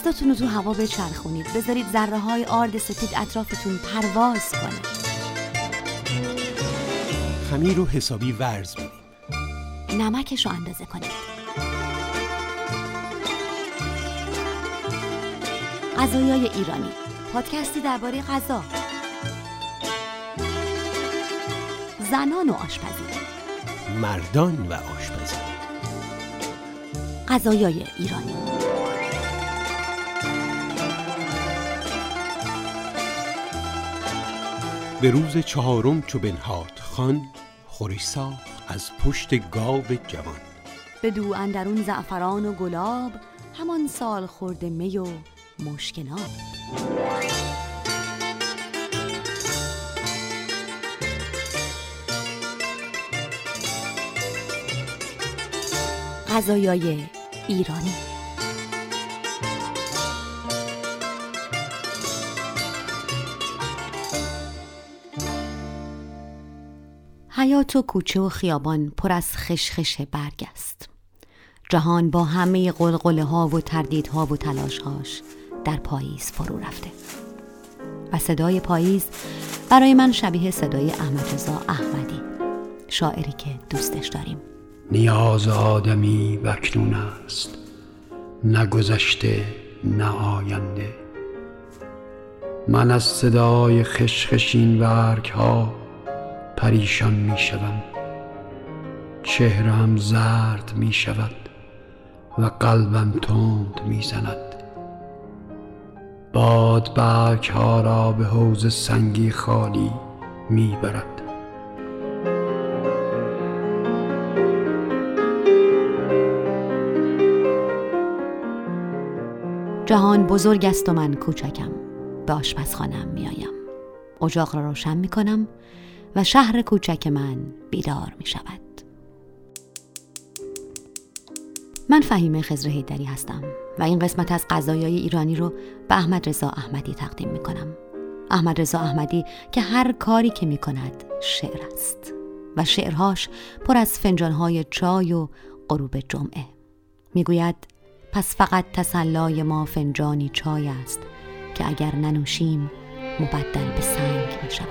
دستاتون رو تو هوا بچرخونید، بذارید ذره های آرد سفید اطرافتون پرواز کنه. خمیر رو حسابی ورز میدیم، نمکش رو اندازه کنید. غذایای ایرانی، پادکستی درباره غذا، زنان و آشپزی، مردان و آشپزی. غذایای ایرانی. به روز چهارم چو بنهاد خان، خورش ساخت از پشت گاو جوان. بدو اندرون زعفران و گلاب، همان سال خورد می و مشکناب. غذایای ایرانی. حیات و کوچه و خیابان پر از خشخش برگ است. جهان با همه قلقله ها و تردیدها و تلاشهاش در پاییز فرو رفته و صدای پاییز برای من شبیه صدای احمدرضا احمدی، شاعری که دوستش داریم. نیاز آدمی بکنون است، نه گذشته نه آینده. من از صدای خشخشین برگ ها پریشان می شدم. چهرم زرد می شود و قلبم تند می زند. باد برگ ها را به حوض سنگی خالی می برد. جهان بزرگ است و من کوچکم. به آشپزخانه‌ام میایم، اجاق را روشن میکنم و شهر کوچک من بیدار میشود. من فهیمه خضر حیدری هستم و این قسمت از غذایای ایرانی رو به احمدرضا احمدی تقدیم میکنم. احمدرضا احمدی که هر کاری که میکند شعر است و شعرهاش پر از فنجانهای چای و غروب جمعه. میگوید پس فقط تسلای ما فنجانی چای است که اگر ننوشیم مبدل به سنگ می شود.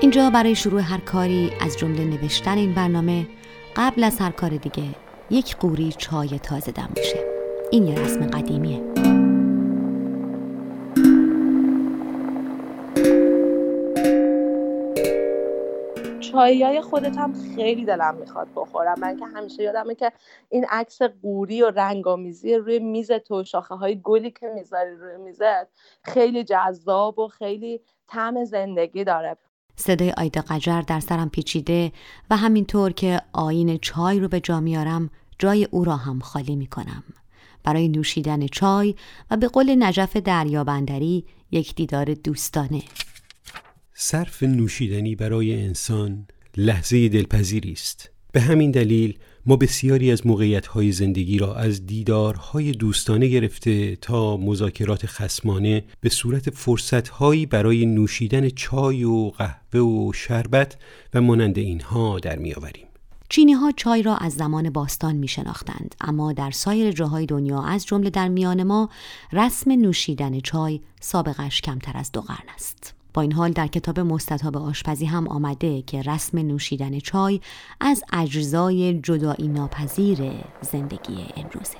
اینجا برای شروع هر کاری از جمله نوشتن این برنامه، قبل از هر کار دیگه یک قوری چای تازه دم میشه. این یه رسم قدیمیه. چایای خودت هم خیلی دلم میخواد بخورم. من که همیشه یادمه که این عکس قوری و رنگامیزی روی میز تو، شاخه های گلی که میذاری روی میزت، خیلی جذاب و خیلی طعم زندگی داره. صدای آیده قجر در سرم پیچیده و همینطور که آیین چای رو به جا میارم، جای او را هم خالی میکنم برای نوشیدن چای و به قول نجف دریابندری یک دیدار دوستانه. صرف نوشیدنی برای انسان لحظه دلپذیری است. به همین دلیل ما بسیاری از موقعیت‌های زندگی را از دیدارهای دوستانه گرفته تا مذاکرات خصمانه به صورت فرصت‌هایی برای نوشیدن چای و قهوه و شربت و مانند اینها در می‌آوریم. چینی‌ها چای را از زمان باستان می‌شناختند، اما در سایر جاهای دنیا از جمله در میان ما رسم نوشیدن چای سابقش کمتر از 2 قرن است. با این حال در کتاب مستطاب آشپزی هم آمده که رسم نوشیدن چای از اجزای جدایی ناپذیر زندگی امروزه.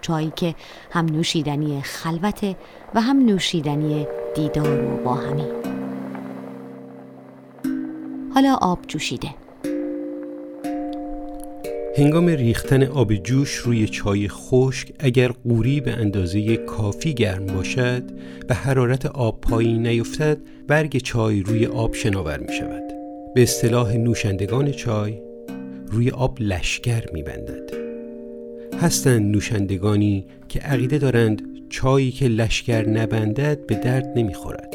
چایی که هم نوشیدنی خلوته و هم نوشیدنی دیدار و باهمی. حالا آب جوشیده. هنگام ریختن آب جوش روی چای خشک، اگر قوری به اندازه کافی گرم باشد و حرارت آب پایین نیفتد، برگ چای روی آب شناور می شود. به اصطلاح نوشندگان چای، روی آب لشگر می بندد. هستند نوشندگانی که عقیده دارند چایی که لشگر نبندد به درد نمی خورد.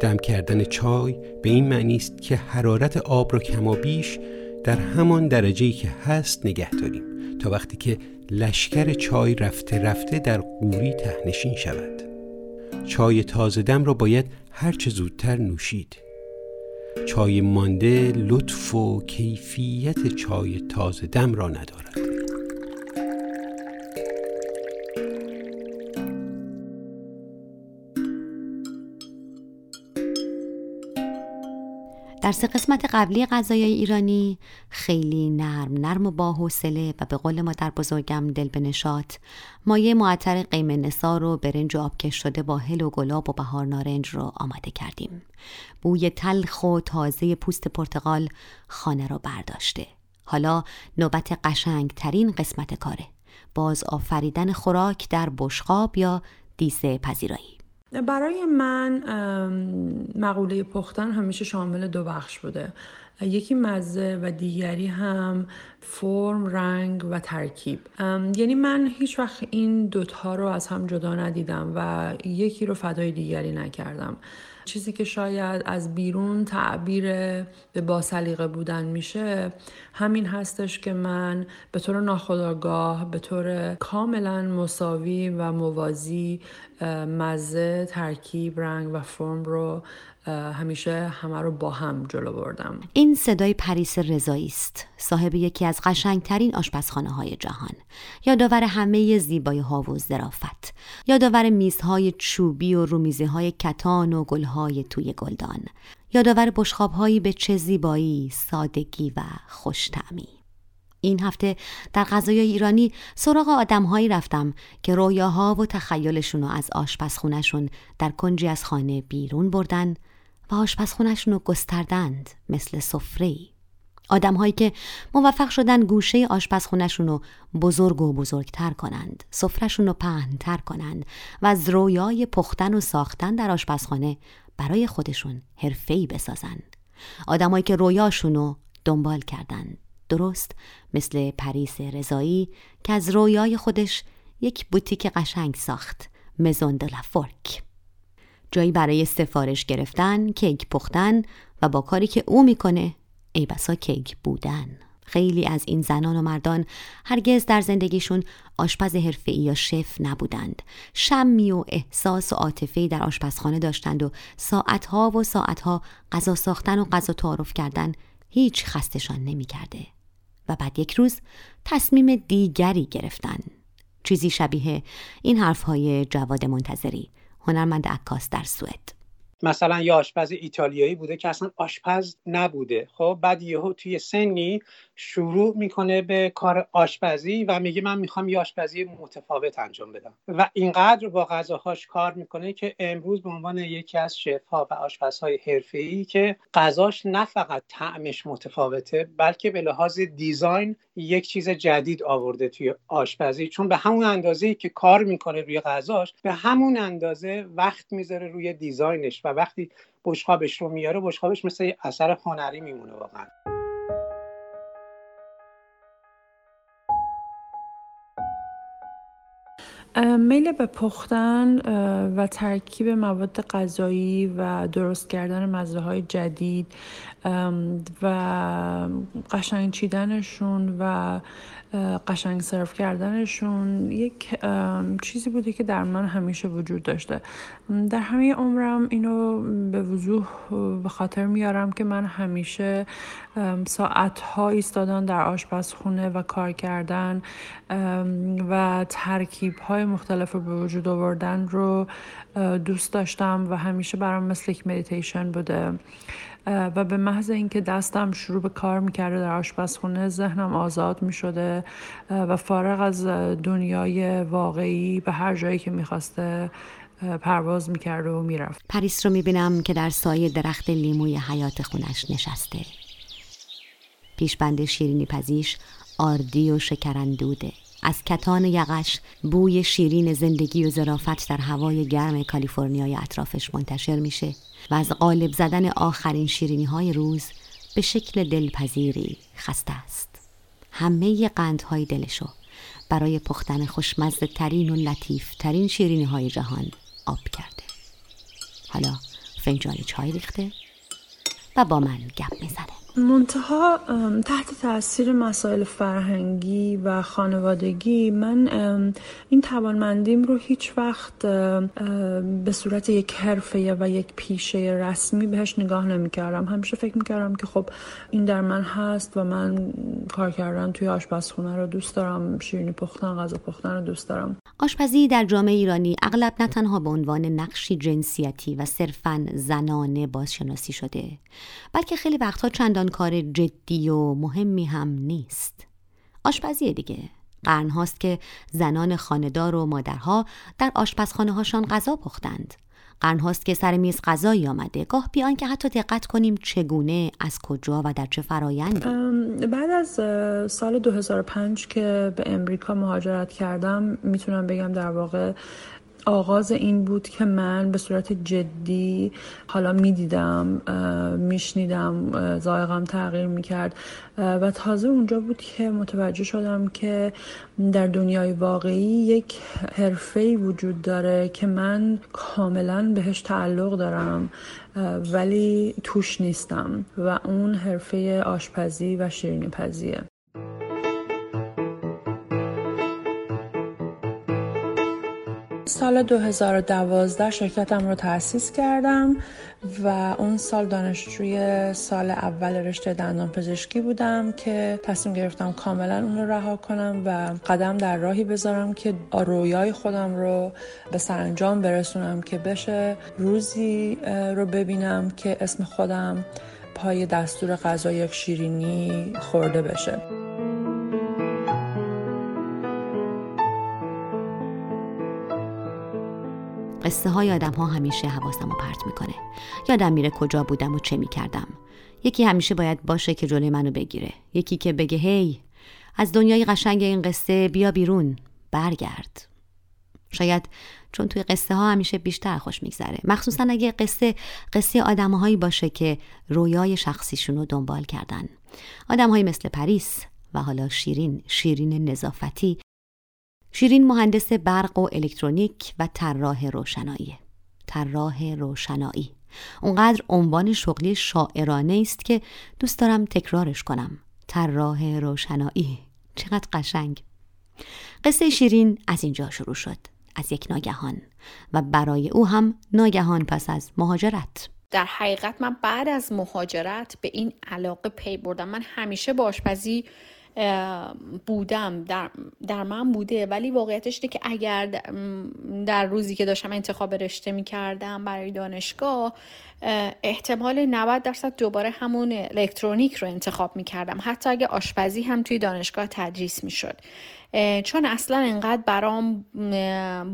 دم کردن چای به این معنی است که حرارت آب را کمابیش در همان درجه‌ای که هست نگه داریم تا وقتی که لشکر چای رفته رفته در قوری ته‌نشین شود. چای تازه دم را باید هر چه زودتر نوشید. چای مانده لطف و کیفیت چای تازه دم را ندارد. درس قسمت قبلی غذایای ایرانی خیلی نرم و با حوصله و به قول مادر بزرگم دل به نشاط مایه معطر قیمهنثار و برنج و آبکش شده با هل و گلاب و بهار نارنج رو آماده کردیم. بوی تلخ و تازه پوست پرتقال خانه رو برداشته. حالا نوبت قشنگ ترین قسمت کاره، باز آفریدن خوراک در بشقاب یا دیسه پذیرایی. برای من مقوله پختن همیشه شامل دو بخش بوده، یکی مزه و دیگری هم فرم، رنگ و ترکیب. یعنی من هیچ وقت این دوتا رو از هم جدا ندیدم و یکی رو فدای دیگری نکردم. چیزی که شاید از بیرون تعبیر به باسلیقه بودن میشه همین هستش که من به طور ناخودآگاه، به طور کاملا مساوی و موازی مزه، ترکیب، رنگ و فرم رو همیشه همه رو با هم جلو بردم. این صدای پریسا رضایی است، صاحب یکی از قشنگترین آشپزخانه های جهان، یادآور همه زیبایی ها و ظرافت، یادآور میزهای چوبی و رومیزه های کتان و گلهای توی گلدان، یادآور بشقاب هایی به چه زیبایی، سادگی و خوش‌طعمی. این هفته در غذایای ایرانی سراغ آدم‌هایی رفتم که رویاها و تخیلشون رو از آشپزخونه‌شون در کنجی از خانه بیرون بردن و آشپزخونه‌شون رو گستردند مثل سفره‌ای. آدم‌هایی که موفق شدن گوشه آشپزخونه‌شون رو بزرگ و بزرگتر کنند، سفره‌شون رو پهن‌تر کنند و از رویای پختن و ساختن در آشپزخانه برای خودشون حرفه‌ای بسازند. آدم‌هایی که رویاشون رو دنبال کردند، درست مثل پریسا رضایی که از رویای خودش یک بوتیک قشنگ ساخت، مزون دو لا فورک، جایی برای سفارش گرفتن، کیک پختن و با کاری که او میکنه ای بسا کیک بودن. خیلی از این زنان و مردان هرگز در زندگیشون آشپز حرفه‌ای یا شف نبودند. شمی و احساس و عاطفه‌ای در آشپزخانه داشتند و ساعتها و ساعتها غذا ساختن و غذا تعارف کردن هیچ خستشان نمی کرده. و بعد یک روز تصمیم دیگری گرفتن، چیزی شبیه این حرفهای جواد منتظری، هنرمند عکاس در سوئد. مثلا یه آشپز ایتالیایی بوده که اصلا آشپز نبوده، خب بعد یهو توی سنی شروع میکنه به کار آشپزی و میگه من میخوام یه آشپزی متفاوت انجام بدم و اینقدر با غذاهاش کار میکنه که امروز به عنوان یکی از شف‌ها و آشپزهای حرفه‌ای که غذاش نه فقط طعمش متفاوته بلکه به لحاظ دیزاین یک چیز جدید آورده توی آشپزی، چون به همون اندازه‌ای که کار میکنه روی غذاش به همون اندازه وقت میذاره روی دیزاینش و وقتی بشقابش رو میاره بشقابش مثل یه اثر هنری میمونه واقعا. میل به پختن و ترکیب مواد غذایی و درست کردن مزه‌های جدید و قشنگ چیدنشون و قشنگ سرو کردنشون یک چیزی بوده که در من همیشه وجود داشته. در همه عمرم اینو به وضوح به خاطر میارم که من همیشه ساعت‌ها ایستادن در آشپزخونه و کار کردن و ترکیب‌های مختلف رو به وجود آوردن رو دوست داشتم و همیشه برام مثل یک مدیتیشن بوده و به محض اینکه دستم شروع به کار میکرده در آشپزخونه ذهنم آزاد میشده و فارغ از دنیای واقعی به هر جایی که میخواسته پرواز میکرد و میرفت. پریس رو میبینم که در سایه درخت لیموی حیات خونش نشسته، پیشبند شیرینی پزیش آردی و شکرندوده، از کتان یقش بوی شیرین زندگی و ظرافت در هوای گرم کالیفرنیای اطرافش منتشر میشه و از قالب زدن آخرین شیرینی های روز به شکل دلپذیری خسته است. همه قندهای دلشو برای پختن خوشمزه ترین و لطیف ترین شیرینی های جهان آب کرده. حالا فنجان چای ریخته و با من گپ میزنه. منتها تحت تاثیر مسائل فرهنگی و خانوادگی من این توانمندیم رو هیچ وقت به صورت یک حرفه و یک پیشه رسمی بهش نگاه نمی‌کردم. همیشه فکر می‌کردم که خب این در من هست و من کار کردن توی آشپزخونه رو دوست دارم، شیرینی پختن، غذا پختن رو دوست دارم. آشپزی در جامعه ایرانی اغلب نه تنها به عنوان نقشی جنسیتی و صرفاً زنانه بازشناسی شده، بلکه خیلی وقت‌ها چندان کار جدی و مهمی هم نیست. آشپزی دیگه قرن هاست که زنان خانه‌دار و مادرها در آشپزخانه هاشان غذا پختند. قرن هاست که سر میز غذایی آمده، گاه بی آنکه حتی دقت کنیم چگونه، از کجا و در چه فرایندی. بعد از سال 2005 که به امریکا مهاجرت کردم، میتونم بگم در واقع آغاز این بود که من به صورت جدی حالا میدیدم، میشنیدم، ذائقم تغییر میکرد و تازه اونجا بود که متوجه شدم که در دنیای واقعی یک حرفه‌ای وجود داره که من کاملا بهش تعلق دارم ولی توش نیستم و اون حرفه آشپزی و شیرینی پزیه. سال 2012 شرکتم رو تأسیس کردم و اون سال دانشجوی سال اول رشته دندانپزشکی بودم که تصمیم گرفتم کاملا اون رو رها کنم و قدم در راهی بذارم که رویای خودم رو به سرانجام برسونم که بشه روزی رو ببینم که اسم خودم پای دستور غذای شیرینی خورده بشه. قصه های آدم ها همیشه حواسم رو پرت میکنه. یادم میره کجا بودم و چه میکردم. یکی همیشه باید باشه که جلوی منو بگیره. یکی که بگه هی از دنیای قشنگ این قصه بیا بیرون، برگرد. شاید چون توی قصه ها همیشه بیشتر خوش میگذره، مخصوصا اگه قصه آدم هایی باشه که رویای شخصیشون رو دنبال کردن. آدم هایی مثل پریس و حالا شیرین نظافتی. شیرین مهندس برق و الکترونیک و طراح روشنایی. اونقدر عنوان شغلی شاعرانه است که دوست دارم تکرارش کنم. طراح روشنایی. چقدر قشنگ. قصه شیرین از اینجا شروع شد. از یک ناگهان و برای او هم ناگهان پس از مهاجرت. در حقیقت من بعد از مهاجرت به این علاقه پی بردم. من همیشه با آشپزی بودم، در من بوده، ولی واقعیتش اینه که اگر در روزی که داشتم انتخاب رشته می‌کردم برای دانشگاه، احتمال 90% دوباره همون الکترونیک رو انتخاب می‌کردم، حتی اگه آشپزی هم توی دانشگاه تدریس می‌شد، چون اصلا انقدر برام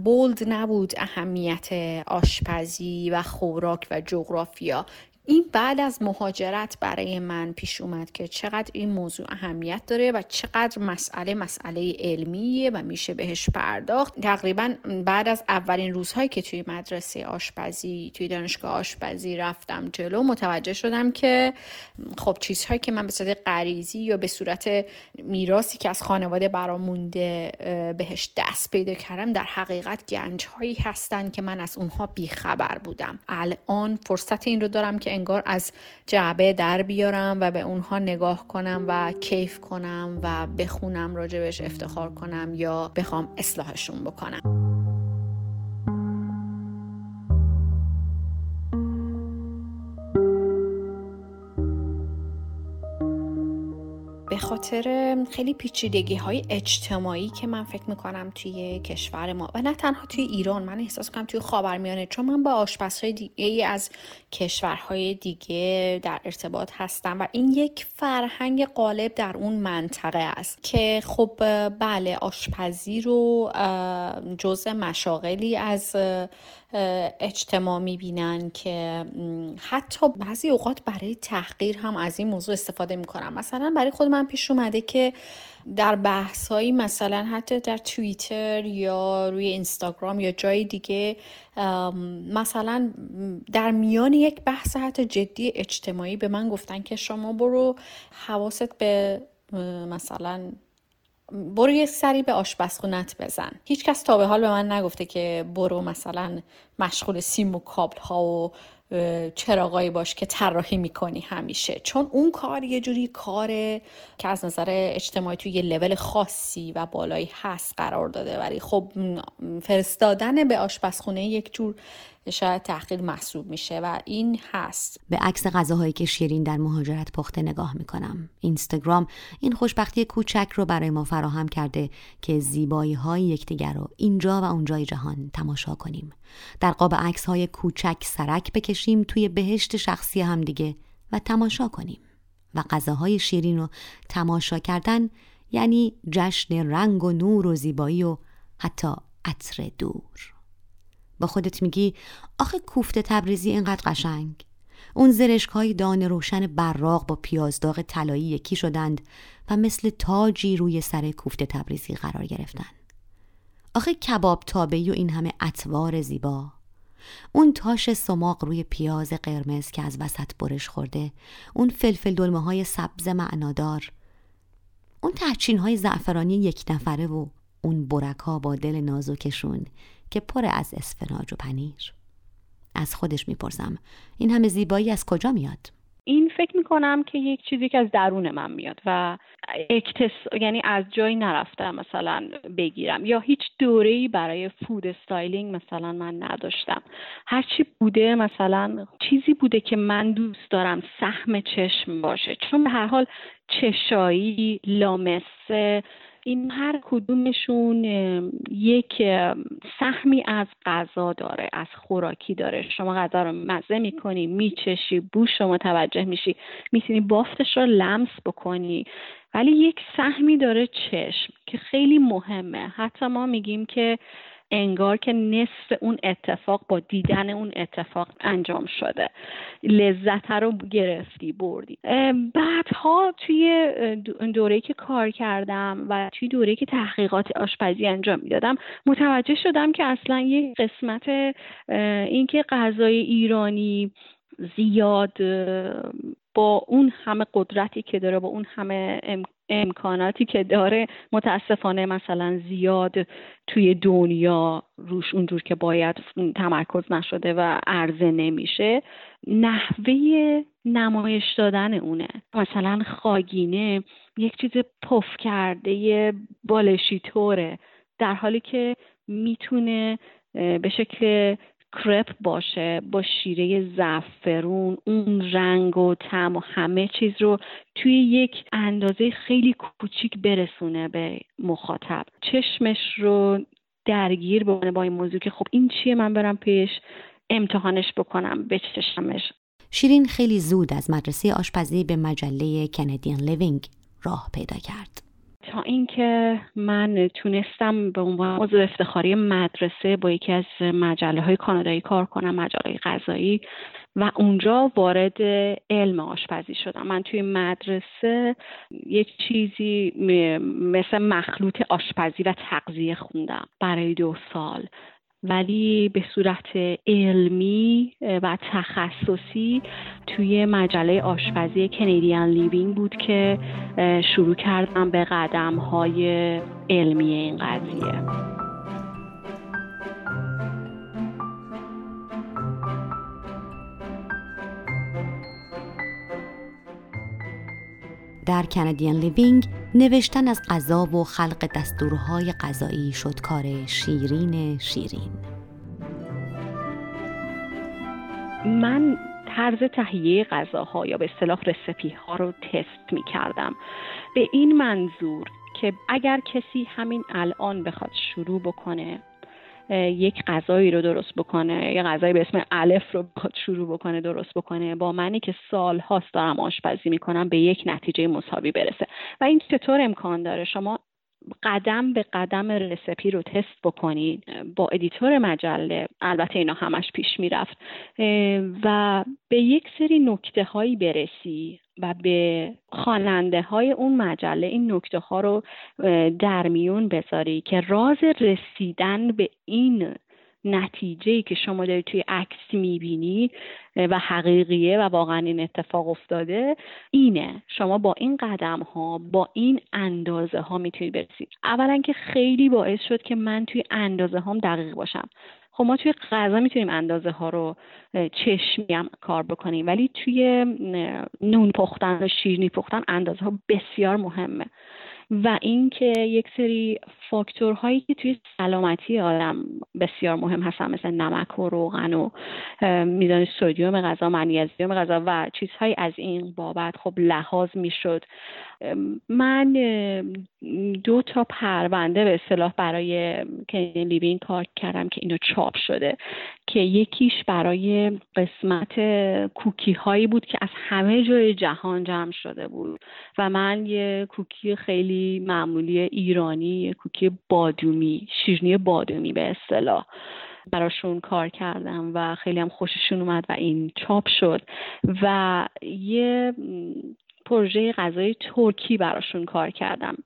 بولد نبود اهمیت آشپزی و خوراک و جغرافیا. این بعد از مهاجرت برای من پیش اومد که چقدر این موضوع اهمیت داره و چقدر مسئله علمیه و میشه بهش پرداخت. تقریبا بعد از اولین روزهایی که توی مدرسه آشپزی، توی دانشگاه آشپزی رفتم جلو، متوجه شدم که خب چیزهایی که من به صورت غریزی یا به صورت میراثی که از خانواده برام مونده بهش دست پیدا کردم، در حقیقت گنجهایی هستن که من از اونها بیخبر بودم. الان فرصت این رو دارم که انگار از جعبه در بیارم و به اونها نگاه کنم و کیف کنم و بخونم، راجبش افتخار کنم یا بخوام اصلاحشون بکنم. به خاطر خیلی پیچیدگی‌های اجتماعی که من فکر می‌کنم توی کشور ما و نه تنها توی ایران، من احساس می‌کنم توی خاورمیانه، چون من با آشپزهای دیگه از کشورهای دیگه در ارتباط هستم و این یک فرهنگ غالب در اون منطقه است که خب بله، آشپزی رو جزء مشاغلی از اجتماع میبینن که حتی بعضی اوقات برای تحقیر هم از این موضوع استفاده میکنن. مثلا برای خود من پیش اومده که در بحثایی مثلا حتی در توییتر یا روی اینستاگرام یا جای دیگه، مثلا در میان یک بحث حتی جدی اجتماعی به من گفتن که شما برو حواست به مثلا برو یه سری به آشپزخونه‌ت بزن. هیچ کس تا به حال به من نگفته که برو مثلا مشغول سیم و کابل ها و چراغایی باش که طراحی میکنی همیشه، چون اون کار یه جوری کاره که از نظر اجتماعی توی یه لول خاصی و بالایی هست قرار داده، ولی خب فرستادن به آشپزخونه یک جور شاید تحقیر محسوب میشه و این هست. به عکس غذاهایی که شیرین در مهاجرت پخته نگاه میکنم. اینستاگرام این خوشبختی کوچک رو برای ما فراهم کرده که زیبایی‌های یکدیگر رو اینجا و اونجای جهان تماشا کنیم. در قاب عکس‌های کوچک سرک بکشیم توی بهشت شخصی همدیگه و تماشا کنیم. و غذاهای شیرین رو تماشا کردن یعنی جشن رنگ و نور و زیبایی و حتی عطر دور. با خودت میگی آخه کوفته تبریزی اینقدر قشنگ، اون زرشک‌های دانه روشن براق با پیاز داغ طلایی یکی شدند و مثل تاجی روی سر کوفته تبریزی قرار گرفتن. آخه کباب تابعی و این همه اطوار زیبا، اون تاش سماق روی پیاز قرمز که از وسط برش خورده، اون فلفل دلمه‌های سبز معنادار، اون تهچین‌های زعفرانی یک نفره و اون برک‌ها با دل نازوکشون که پر از اسفناج و پنیر. از خودش میپرسم این همه زیبایی از کجا میاد؟ این فکر میکنم که یک چیزی که از درون من میاد و یعنی از جایی نرفتم مثلا بگیرم، یا هیچ دوره‌ای برای فود استایلینگ مثلا من نداشتم. هرچی بوده مثلا چیزی بوده که من دوست دارم سهم چشم باشه، چون به هر حال چشایی، لامسه، این هر کدومشون یک سهمی از غذا داره، از خوراکی داره. شما غذا رو مزه میکنی، میچشی، بوش رو متوجه میشی، میتونی بافتش رو لمس بکنی، ولی یک سهمی داره چشم که خیلی مهمه. حتی ما میگیم که انگار که نصف اون اتفاق با دیدن اون اتفاق انجام شده، لذت رو گرفتی، بردی. بعدها توی دوره‌ای که کار کردم و توی دوره‌ای که تحقیقات آشپزی انجام میدادم متوجه شدم که اصلا یک قسمت این که غذای ایرانی زیاد با اون همه قدرتی که داره، با اون همه امکاناتی که داره، متاسفانه مثلا زیاد توی دنیا روش اونجور که باید تمرکز نشده و عرضه نمیشه. نحوه نمایش دادن اونه، مثلا خاگینه یک چیز پف کرده بالشی طوره، در حالی که میتونه به شکل کرپ باشه با شیره زعفرون. اون رنگ و طعم و همه چیز رو توی یک اندازه خیلی کوچیک برسونه به مخاطب، چشمش رو درگیر بکنه با این موضوع که خب این چیه، من برم پیش امتحانش بکنم، بچشمش. شیرین خیلی زود از مدرسه آشپزی به مجله کانادین لیوینگ راه پیدا کرد، تا اینکه من تونستم به عنوان عضو افتخاری مدرسه با یکی از مجله‌های کانادایی کار کنم، مجله غذایی، و اونجا وارد علم آشپزی شدم. من توی مدرسه یک چیزی مثل مخلوط آشپزی و تغذیه خوندم برای 2 سال، ولی به صورت علمی و تخصصی توی مجله آشپزی کانادین لیوینگ بود که شروع کردم به قدم‌های علمی این قضیه. در کانادین لیوینگ نوشتن از غذا و خلق دستورهای غذایی شد کار شیرین. من طرز تهیه غذاها یا به اصطلاح رسپی ها رو تست می کردم، به این منظور که اگر کسی همین الان بخواد شروع بکنه یک غذایی رو درست بکنه، یک غذایی به اسم الف رو بخواد شروع بکنه درست بکنه، با منی که سال هاست دارم آشپزی میکنم به یک نتیجه مساوی برسه. و این چطور امکان داره؟ شما قدم به قدم رسپی رو تست بکنید با ادیتور مجله، البته اینا همش پیش میرفت، و به یک سری نکته هایی برسی و به خواننده های اون مجله این نکته ها رو در میون بذاری که راز رسیدن به این نتیجه‌ای که شما دارید توی عکس می‌بینید و حقیقیه و واقعا این اتفاق افتاده اینه. شما با این قدم‌ها، با این اندازه‌ها می‌تونید برسید. اولا که خیلی باعث شد که من توی اندازه‌هام دقیق باشم. خب ما توی غذا میتونیم اندازه ها رو چشمی هم کار بکنیم، ولی توی نون پختن و شیرینی پختن اندازه ها بسیار مهمه. و اینکه یک سری فاکتورهایی که توی سلامتی آدم بسیار مهم هستن، مثل نمک و روغن و میزان سدیم غذا، منیزیم غذا و چیزهای از این بابت خب لحاظ میشد. من 2 تا پرونده به اصطلاح برای کانادین لیوینگ کار کردم که اینو چاپ شده، که یکیش برای قسمت کوکی هایی بود که از همه جای جهان جمع شده بود و من یه کوکی خیلی معمولی ایرانی، کوکی بادومی، شیرینی بادومی به اصطلاح براشون کار کردم و خیلی هم خوششون اومد و این چاپ شد. و یه پروژه غذای ترکی براشون کار کردم.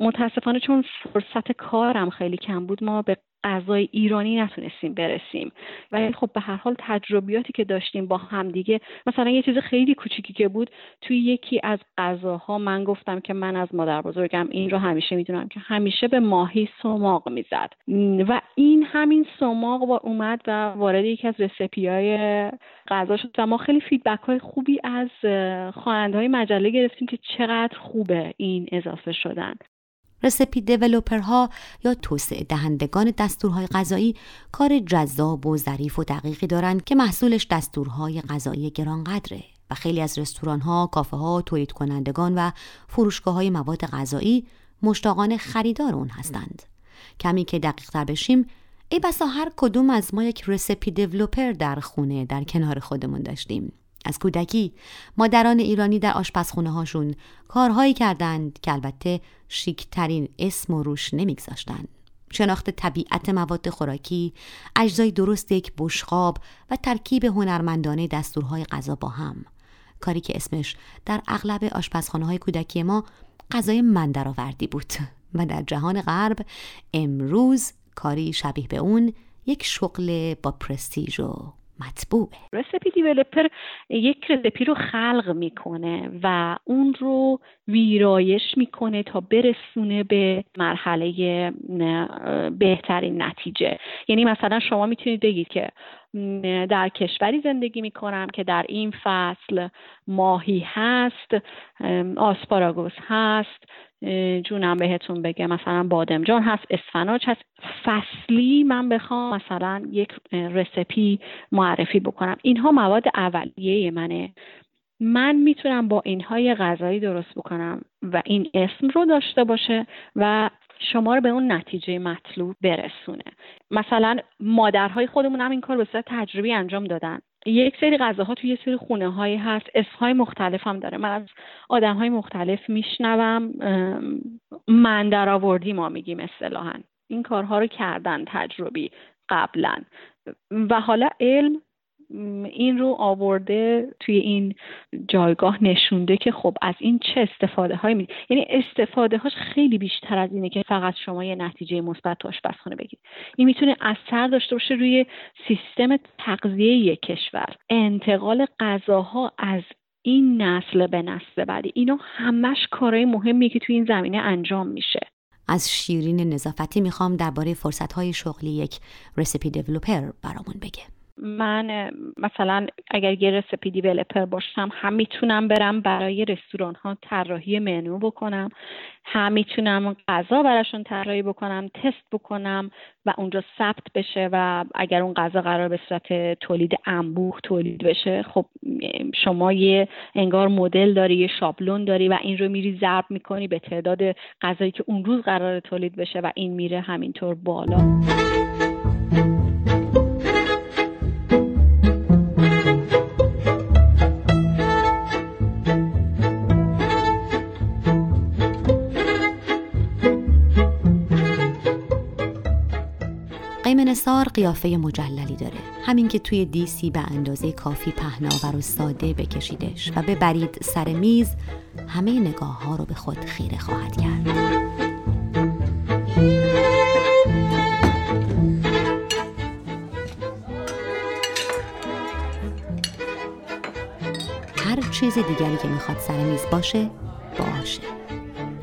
متاسفانه چون فرصت کارم خیلی کم بود ما به غذای ایرانی نتونستیم برسیم، ولی خب به هر حال تجربیاتی که داشتیم با هم دیگه، مثلا یه چیز خیلی کوچیکی که بود توی یکی از غذاها من گفتم که من از مادر بزرگم این رو همیشه میدونم که همیشه به ماهی سماق میزد و این همین سماق اومد و وارد یکی از رسپی‌های غذا شد و ما خیلی فیدبک‌های خوبی از خواننده‌های مجله گرفتیم که چقدر خوبه این اضافه شدن. رسپی دیولوپرها یا توسعه دهندگان دستورهای غذایی کار جذاب و ظریف و دقیقی دارند که محصولش دستورهای غذایی گرانقدره و خیلی از رستوران‌ها، کافه‌ها، تولید کنندگان و فروشگاه‌های مواد غذایی مشتاقانه خریدار اون هستند. کمی که دقیق‌تر بشیم، ای بسا هر کدوم از ما یک رسپی دیولوپر در خونه در کنار خودمون داشتیم. از کودکی مادران ایرانی در آشپزخونه‌هاشون کارهایی کردند که البته شیک‌ترین اسم و روش نمی‌گذاشتند. شناخت طبیعت مواد خوراکی، اجزای درست یک بشقاب و ترکیب هنرمندانه دستورهای غذا با هم. کاری که اسمش در اغلب آشپزخانه‌های کودکی ما غذای مندرآوردی بود و در جهان غرب امروز کاری شبیه به اون یک شغل با پرستیژ و مطبوعه. رسپی دیولپر یک رسپی رو خلق میکنه و اون رو ویرایش میکنه تا برسونه به مرحله بهترین نتیجه. یعنی مثلا شما میتونید بگید که در کشوری زندگی میکنم که در این فصل ماهی هست، آسپاراگوس هست، جونم بهتون بگه مثلا بادمجان هست، اسفناج هست. فصلی من بخوام مثلا یک رسپی معرفی بکنم. اینها مواد اولیه منه، من میتونم با اینها یه غذایی درست بکنم و این اسم رو داشته باشه و شما رو به اون نتیجه مطلوب برسونه. مثلا مادرهای خودمون هم این کار به صورت تجربی انجام دادن. یک سری غذاها توی یه سری خونه هایی هست، اسمهای مختلف هم داره. من از آدم های مختلف میشنوم، من در آوردی ما میگیم اصطلاحاً. این کارها رو کردن تجربی قبلا و حالا علم این رو آورده توی این جایگاه نشونده که خب از این چه استفاده هایی میدید. یعنی استفاده هاش خیلی بیشتر از اینه که فقط شما یه نتیجه مثبت تو آشپزخونه بگید. این میتونه اثر داشته باشه روی سیستم تغذیه یک کشور، انتقال غذاها از این نسل به نسل بعدی. اینا همش کارهای مهمیه که توی این زمینه انجام میشه. از شیرین نظافتی میخوام درباره فرصت‌های شغلی یک رسپی دیولپر برامون بگه. من مثلا اگر یه رسپی دیولپر باشم هم میتونم برم برای رستوران ها طراحی منو بکنم، هم میتونم غذا براشون طراحی بکنم، تست بکنم و اونجا ثبت بشه و اگر اون غذا قرار به صورت تولید انبوه تولید بشه، خب شما یه انگار مدل داری، یه شابلون داری و این رو میری ضرب میکنی به تعداد غذایی که اون روز قرار تولید بشه و این میره همینطور بالا. قیمهنثار قیافه مجللی داره، همین که توی دیسی به اندازه کافی پهناور و ساده بکشیدش و ببرید سر میز همه نگاه ها رو به خود خیره خواهد کرد. چیز دیگری که میخواد سر میز باشه باشه.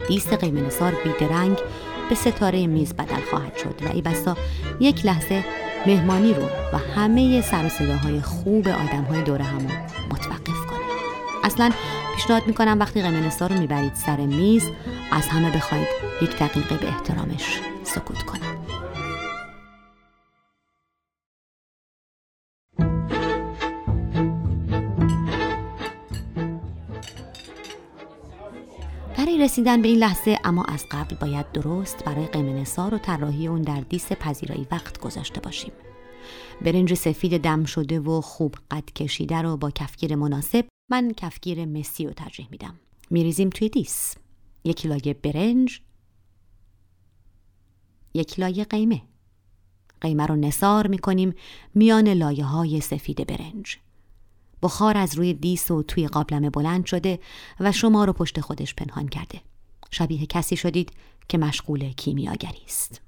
دیست قیمهنثار بیدرنگ به ستاره میز بدل خواهد شد و ای بسا یک لحظه مهمانی رو و همه سر و صداهای خوب آدم‌های دور هم متوقف کنه. اصلاً پیشنهاد میکنم وقتی قیمهنثار رو میبرید سر میز از همه بخواید یک دقیقه به احترامش سکوت کنه. رسیدن به این لحظه اما از قبل باید درست برای قیمهنثار و طراحی اون در دیس پذیرایی وقت گذاشته باشیم. برنج سفید دم شده و خوب قد کشیده رو با کفگیر مناسب، من کفگیر مسی رو ترجیح میدم، میریزیم توی دیس. یک لایه برنج، یک لایه قیمه. قیمه رو نثار میکنیم میان لایه های سفید برنج. بخار از روی دیس و توی قابلمه بلند شده و شما رو پشت خودش پنهان کرده. شبیه کسی شدید که مشغول کیمیاگری است.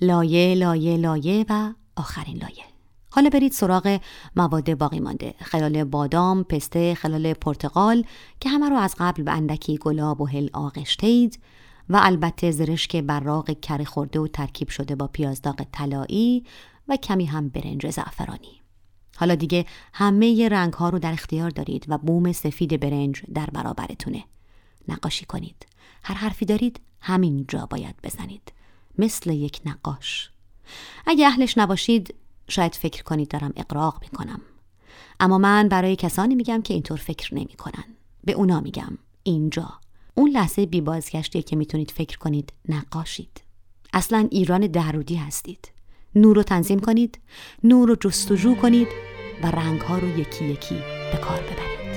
لایه لایه لایه و آخرین لایه. حالا برید سراغ مواد باقی مانده. خلال بادام، پسته، خلال پرتقال که همه رو از قبل به اندکی گلاب و هل آغشتید و البته زرشک براق کره خورده و ترکیب شده با پیازداغ طلایی و کمی هم برنج زعفرانی. حالا دیگه همه ی رنگ ها رو در اختیار دارید و بوم سفید برنج در برابرتونه. نقاشی کنید. هر حرفی دارید همین جا باید بزنید. مثل یک نقاش. اگه اهلش نباشید شاید فکر کنید دارم اقراق میکنم. اما من برای کسانی میگم که اینطور فکر نمیکنن. به اونا میگم اینجا. اون لحظه بی بازگشتیه که میتونید فکر کنید نقاشید. اصلاً ایران درودی هستید. نور رو تنظیم کنید، نور رو جستجو کنید و رنگ‌ها رو یکی یکی به کار ببرید.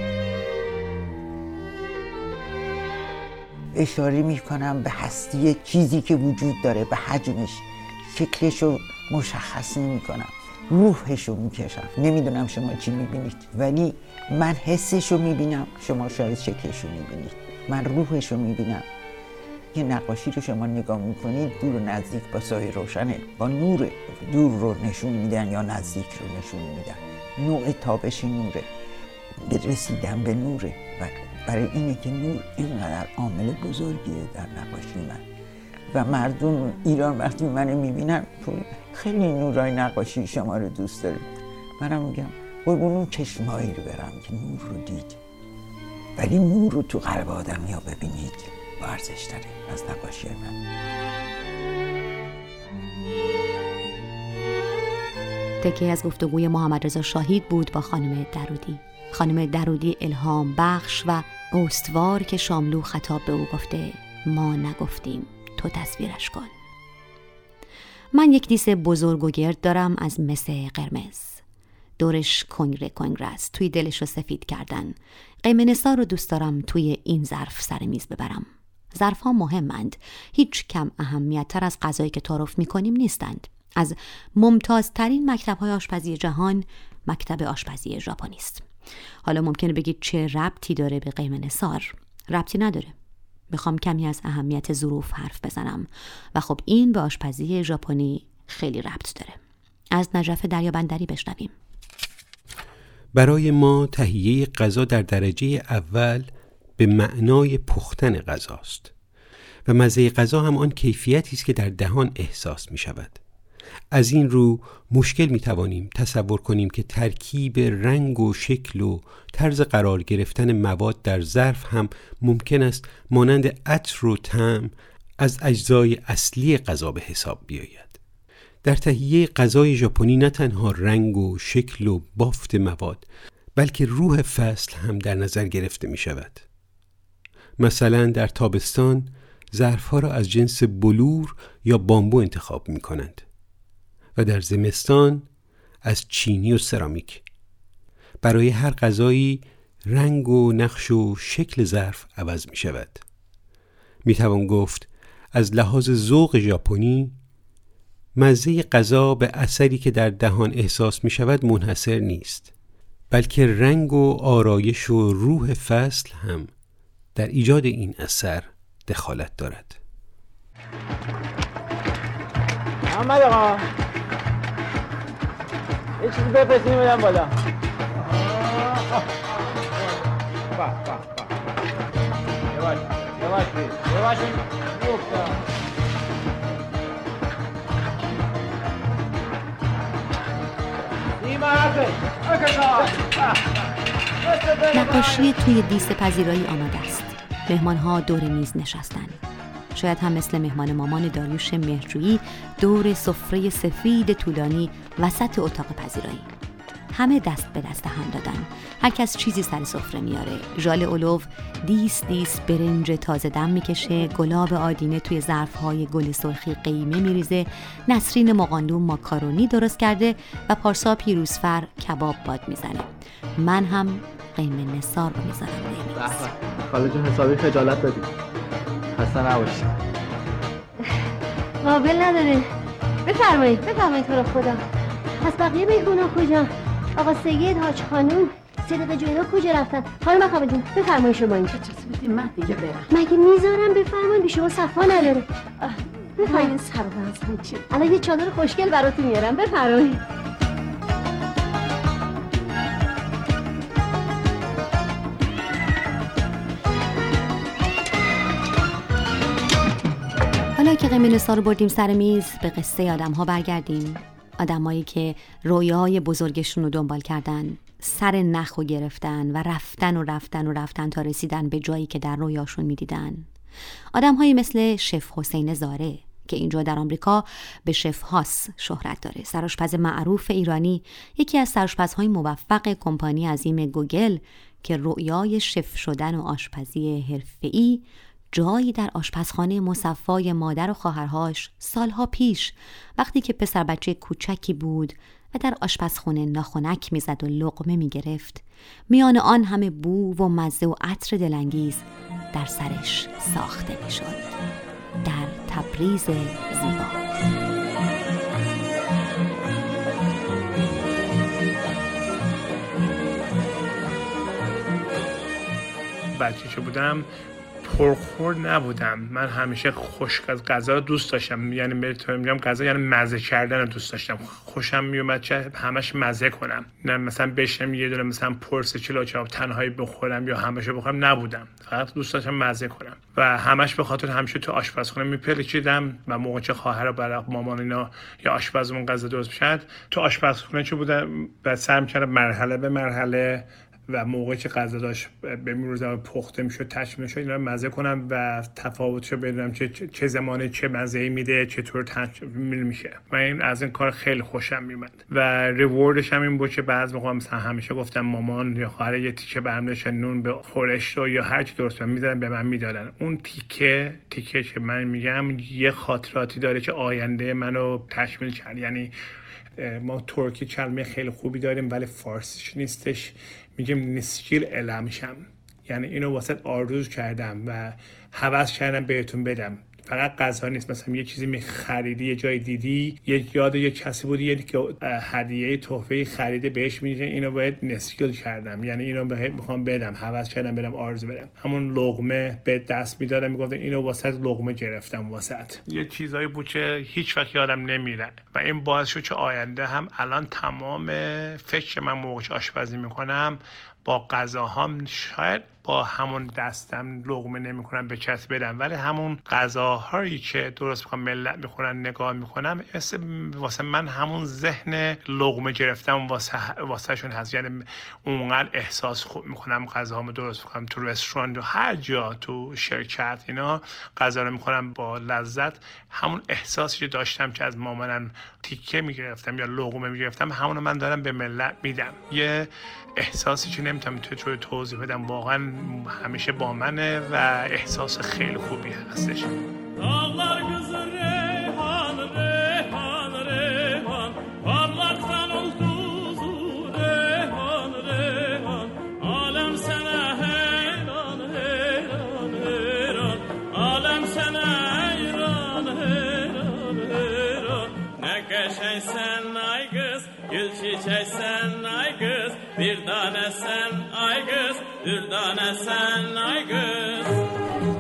اشاره می‌کنم به هستی چیزی که وجود داره، به حجمش، شکلش رو مشخص نمی‌کنم، روحش رو می‌کشم. نمی‌دونم شما چی می‌بینید، ولی من حسش رو می‌بینم، شما شاید شکلش رو می‌بینید. من روحش رو می‌بینم. یه نقاشی رو شما نگاه میکنید، دور و نزدیک با سایه روشنه، با نور دور رو نشون میدن یا نزدیک رو نشون میدن. نوع تابش نوره، رسیدن به نوره و برای اینه که نور اینقدر عامل بزرگیه در نقاشی من و مردم ایران وقتی منو میبینن خیلی نورای نقاشی شما رو دوست داره. منم میگم قربون اون چشمایی رو برم که نور رو دید، ولی نور رو تو قلب آدمیا ببینید ارزش داره از نقاشی من. تکی از گفتگوی محمد رضا شاهد بود با خانم درودی. خانم درودی الهام بخش و استوار که شاملو خطاب به او گفته ما نگفتیم تو تصویرش کن. من یک دیس بزرگ و گرد دارم از مس قرمز. دورش کنگره کنگره است. توی دلش رو سفید کردن. قیمهنثار رو دوست دارم توی این ظرف سر میز ببرم. ظرف ها مهمند، هیچ کم اهمیت تر از غذایی که تعارف میکنیم نیستند. از ممتازترین مکتب های آشپزی جهان مکتب آشپزی ژاپنی است. حالا ممکنه بگید چه ربطی داره به قیمهنثار؟ ربطی نداره. میخوام کمی از اهمیت ظروف حرف بزنم و خب این به آشپزی ژاپنی خیلی ربط داره. از نجف دریابندری بشنویم. برای ما تهیه غذا در درجه اول به معنای پختن غذاست و مزه غذا هم آن کیفیتی است که در دهان احساس می شود. از این رو مشکل می توانیم تصور کنیم که ترکیب رنگ و شکل و طرز قرار گرفتن مواد در ظرف هم ممکن است مانند عطر و طعم از اجزای اصلی غذا به حساب بیاید. در تهیه غذای ژاپنی نه تنها رنگ و شکل و بافت مواد بلکه روح فصل هم در نظر گرفته می شود. مثلا در تابستان ظرفها را از جنس بلور یا بامبو انتخاب می کنند و در زمستان از چینی و سرامیک. برای هر غذایی رنگ و نقش و شکل ظرف عوض می شود. می توان گفت از لحاظ ذوق ژاپنی مزه غذا به اثری که در دهان احساس می شود منحصر نیست، بلکه رنگ و آرایش و روح فصل هم در ایجاد این اثر دخالت دارد. محمد آقا یه چیزی بپسیم بدم بالا. نقاشی توی دیس پذیرایی آماده است. مهمان‌ها دور میز نشستند. شاید هم مثل مهمان مامان داریوش مهرجویی دور سفره سفید طولانی وسط اتاق پذیرایی. همه دست به دست هم دادن. هر کس چیزی سر سفره میاره. ژاله اولو دیس برنج تازه دم میکشه، گلاب آدینه توی ظرف‌های گل سرخی قیمه میریزه، نسرین مقاندوم ماکارونی درست کرده و پارسا پیروزفر کباب باد میزنه. من هم قیمهنثار رو میذارم روی میز. خاله جون حسابی خجالت دادی. خسته نباشی. قابل نداره. بفرمایید تو رو خدا. پس بقیه مهمونا کجا؟ آقا سید، حاج خانوم، صدقه جوینا کجا رفتن؟ خانم خاله جون بفرمایید شما اینجا چطور می‌دین من دیگه برم. مگه میذارم بفرمایید به شما صفا نداره. بفرمایید سربازم چی؟ الان یه چادر خوشگل براتون میارم بفرمایید. حالا که قیمه‌نثار رو بردیم سر میز، به قصه آدم‌ها برگردیم. آدمایی که رویاهای بزرگشون رو دنبال کردن، سر نخو گرفتن و رفتن تا رسیدن به جایی که در رویاشون می‌دیدن. آدم‌هایی مثل شف حسین زاره که اینجا در آمریکا به شف هاس شهرت داره، سرآشپز معروف ایرانی، یکی از سرآشپزهای موفق کمپانی عظیم گوگل که رویای شف شدن و آشپزی حرفه‌ای جایی در آشپزخانه مصفای مادر و خواهرهاش سالها پیش وقتی که پسر بچه کوچکی بود و در آشپزخانه ناخنک میزد و لقمه میگرفت، میان آن همه بو و مزه و عطر دلانگیز در سرش ساخته میشد. در تبریز زیبا بچه که بودم پرخور نبودم، من همیشه خشک از غذا رو دوست داشتم، یعنی میگم غذا یعنی مزه کردن رو دوست داشتم، خوشم میومد چه همش مزه کنم، نه مثلا بشم یه دونه مثلا پرس چلاچاپ تنهایی بخورم یا همشو بخورم، نبودم، فقط دوست داشتم مزه کنم و همش به خاطر همیشه تو آشپزخونه میپلچیدم و موقع چه خواهر برا مامان اینا یا آشپزمون غذا درست میشد تو آشپزخونه چه بودم و سعی کردم مرحله به مرحله و موقعی که غذا داشت به میروزم پخته میشد تشمیه شد اینا رو مزه کنم و تفاوتشو بدونم چه زمانه چه مزه‌ای میده چطور تشمیل میشه. من از این کار خیلی خوشم میومد و ریواردش هم این بود که بعضی موقع مثلا همیشه گفتم مامان یا خواهر یه تیکه برمی‌داشتن نون به خورش رو یا هر چی درست می‌دادن به من میدادن، اون تیکه که من میگم یه خاطراتی داره که آینده منو تشمیل کرد. یعنی ما ترکی کلمه خیلی خوبی داریم ولی فارسیش نیستش، میگیم نسکیل علمشم، یعنی اینو واسه آرزو کردم و هوس کردم بهتون بدم. فقط غذا نیست، مثلا یه چیزی میخریدی یه جای دیدی یه یاد یه کسی بودی یه که هدیه تحفه خریده بهش میگه اینو باید نسکیل کردم، یعنی اینو میخوام بدم، هوس کردم بدم، آرزو بدم. همون لقمه به دست میدادم میگفتم اینو واسه لقمه گرفتم واسط. یه چیزایی بود که هیچ وقت یادم نمیره و این باعث شد که آینده هم الان تمام فکر من موقع آشپزی میکنم با غذاهام شاید با همون دستم لقمه نمی‌کنم به کس بدم، ولی همون غذاهایی که درست می‌خوام ملت می‌خورن نگاه می‌کنم واسه من همون ذهن لقمه گرفتم واسه شون هست. یعنی اونقدر احساس خوب می‌کنم غذاهامو درست می‌کنم تو رستوران و هر جا تو شرکت اینا غذا رو می‌خورم با لذت، همون احساسی که داشتم که از مامانم تیکه می‌گرفتم یا لقمه می‌گرفتم همون من دارم به ملت میدم. یه احساسی که نمی‌تونم تو توضیح بدم، واقعاً همیشه با منه و احساس خیلی خوبی هستش.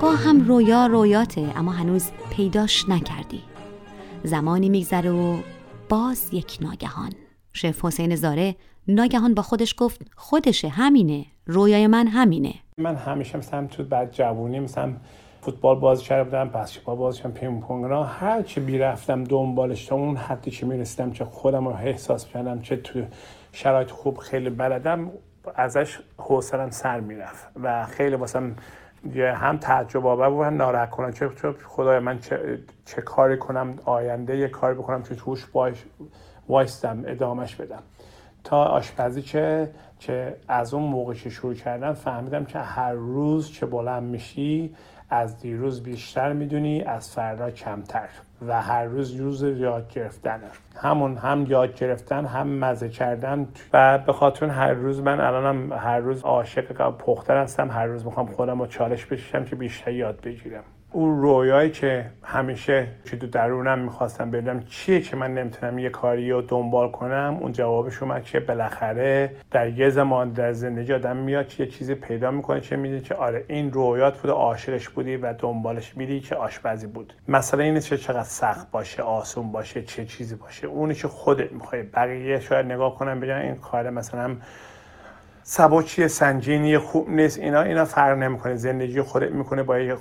گاه هم رویاته اما هنوز پیداش نکردی. زمانی میگذره و باز یک ناگهان شف حسین زاره ناگهان با خودش گفت خودشه، همینه، رویای من همینه. من همیشه مثلا تو بعد جوونی مثلا فوتبال بازی کردم، بسکتبال بازی کردم، پینگ پونگ را هر چی می‌رفتم دنبالش تا اون حدی که می‌رسیدم چه خودم رو احساس کردم چه تو شرایط خوب خیلی بلدم، ازش حوصله‌ام سر می‌رفت و خیلی واسم هم تعجب آور و هم ناراحت کننده چه خدای من چه کاری کنم آینده یه کاری بکنم که توش وایستم ادامش بدم. تا آشپزی که از اون موقع که شروع کردم فهمیدم که هر روز چه بلند میشی از دیروز بیشتر میدونی از فردا کمتر و هر روز یاد گرفتنه، همون هم یاد گرفتن هم مزه کردن و به خاطر هر روز من الانم هر روز عاشق پختن هستم، هر روز میخوام خودم رو چالش بکشم که بیشتر یاد بگیرم. اون رویایی که همیشه که تو درونم میخواستم ببینم چیه که من نمیتونم یه کاری رو دنبال کنم، اون جوابش اومد که بالاخره در یه زمان در زندگی آدم میاد که یه چیزی پیدا میکنه که میدونی که آره این رویات بود، عاشقش بودی و دنبالش میری که آشپزی بود. مسئله اینه که چقدر سخت باشه، آسون باشه، چه چیزی باشه، اونی که خودت میخوای. بقیه شاید نگاه کنم بگن این کار مثلا سبوچی سنگینی خوب نیست، اینا فرق نمیکنه. زندگی خودت میکنه با یه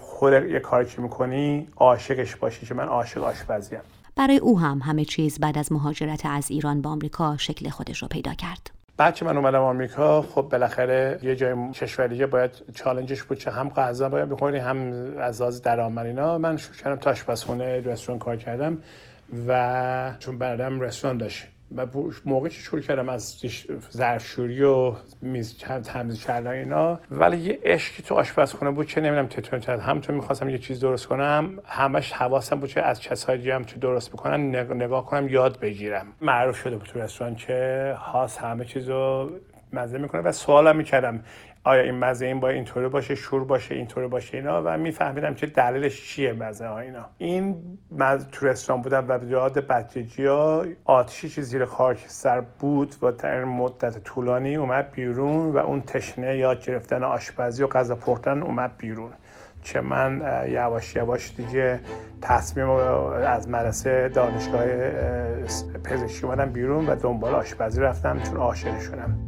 کاری که میکنی عاشقش باشی، که من عاشق آشپزیم. برای او هم همه چیز بعد از مهاجرت از ایران به آمریکا شکل خودش رو پیدا کرد. بعد که من اومدم آمریکا خب بالاخره یه جای کشوریه باید چالنجش بود که هم غذا باید بخوری هم از لحاظ درآمد اینا. من شروع کردم تا آشپزخونه رستوران کار کردم و چون برادرم رستوران داشت و موقعی که شروع کردم از ظرفشویی و میز تمیز کردن اینا، ولی یه عشقی تو آشپزخونه بود که نمیدونم چطور شد، همونطور می‌خواستم یه چیز درست کنم، همش حواسم بود که از کسایی دیگه هم چه درست می‌کنن نگاه کنم یاد بگیرم. معروف شده بود تو رستوران که هاس همه چیزو مزه می‌کنه و سوالم می‌کردم آیا این مزه این باید اینطوری باشه، شور باشه، اینطوری باشه اینا، و میفهمیدم که دلیلش چیه مزه ها اینا. این مزه تو رستوران بودم و یاد بچگی‌ها آتشی که زیر خاکستر بود و در مدت طولانی اومد بیرون و اون تشنه یاد گرفتن آشپزی و غذا پختن اومد بیرون که من یواش یواش دیگه تصمیم از مدرسه دانشگاه پزشکی اومدم بیرون و دنبال آشپزی رفتم چون عاشق شدم.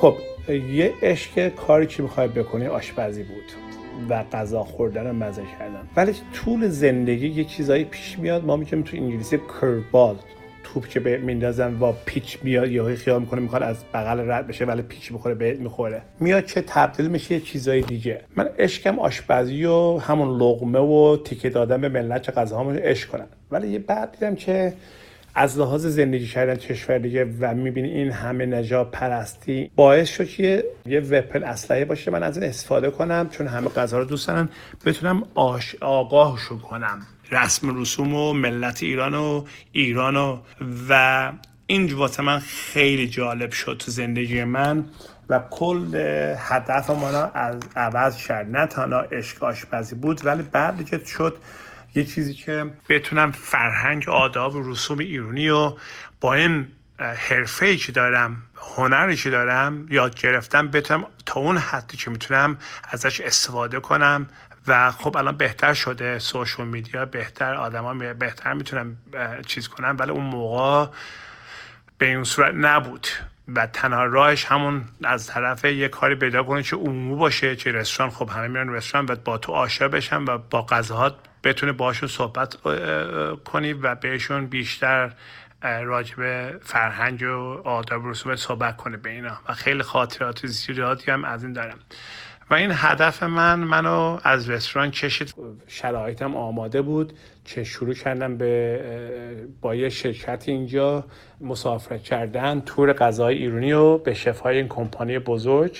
خب یه عشق کاری که می‌خوای بکنی آشپزی بود و غذا خوردن و مزه کردن، ولی طول زندگی یه چیزایی پیش میاد. ما میگیم تو انگلیسی کربال، توپ که به میندازن و پیچ میاد، یهو خیال میکنه میخواد از بغل رد بشه ولی پیچ میخوره بهت میخوره، میاد چه تبدیل میشه یه چیزای دیگه. من عشقم آشپزی و همون لقمه و تیکه دادن به ملت چه غذاهامو عشق کنن، ولی یه بعد دیدم که از لحاظ زندگی کردن کشور دیگه و میبینی این همه نجات پرستی باعث شد که یه وپن اسلحه باشه من از این استفاده کنم، چون همه غذا رو دوست دارم بتونم آگاهشو کنم رسم رسوم و ملت ایران و این واسه من خیلی جالب شد تو زندگی من و کل هدف من از عوض شد. نه تنها عشق آشپزی بود ولی بعد که شد یه چیزی که بتونم فرهنگ آداب و رسوم ایرانی رو با این حرفه‌ای که دارم هنری که دارم یاد گرفتم بتونم تا اون حدی که میتونم ازش استفاده کنم و خب الان بهتر شده، سوشال میدیا بهتر، آدما بهتر میتونم چیز کنم، ولی اون موقع به این صورت نبود و تنها راهش همون از طرف یه کاری پیدا کنه که عمومی باشه، چه رستوران خب همه میرن رستوران و با تو آشنا بشن و با غذاهات بتونه باشون صحبت کنی و بهشون بیشتر راجع به فرهنگ و آداب و رسوم صحبت کنه به اینا و خیلی خاطرات زیادی هم از این دارم و این هدف منو از رستوران کشید. شرایطم آماده بود که شروع کردم با یه شرکت اینجا مسافرت کردن، تور غذای ایرانی رو به شف‌های این کمپانی بزرگ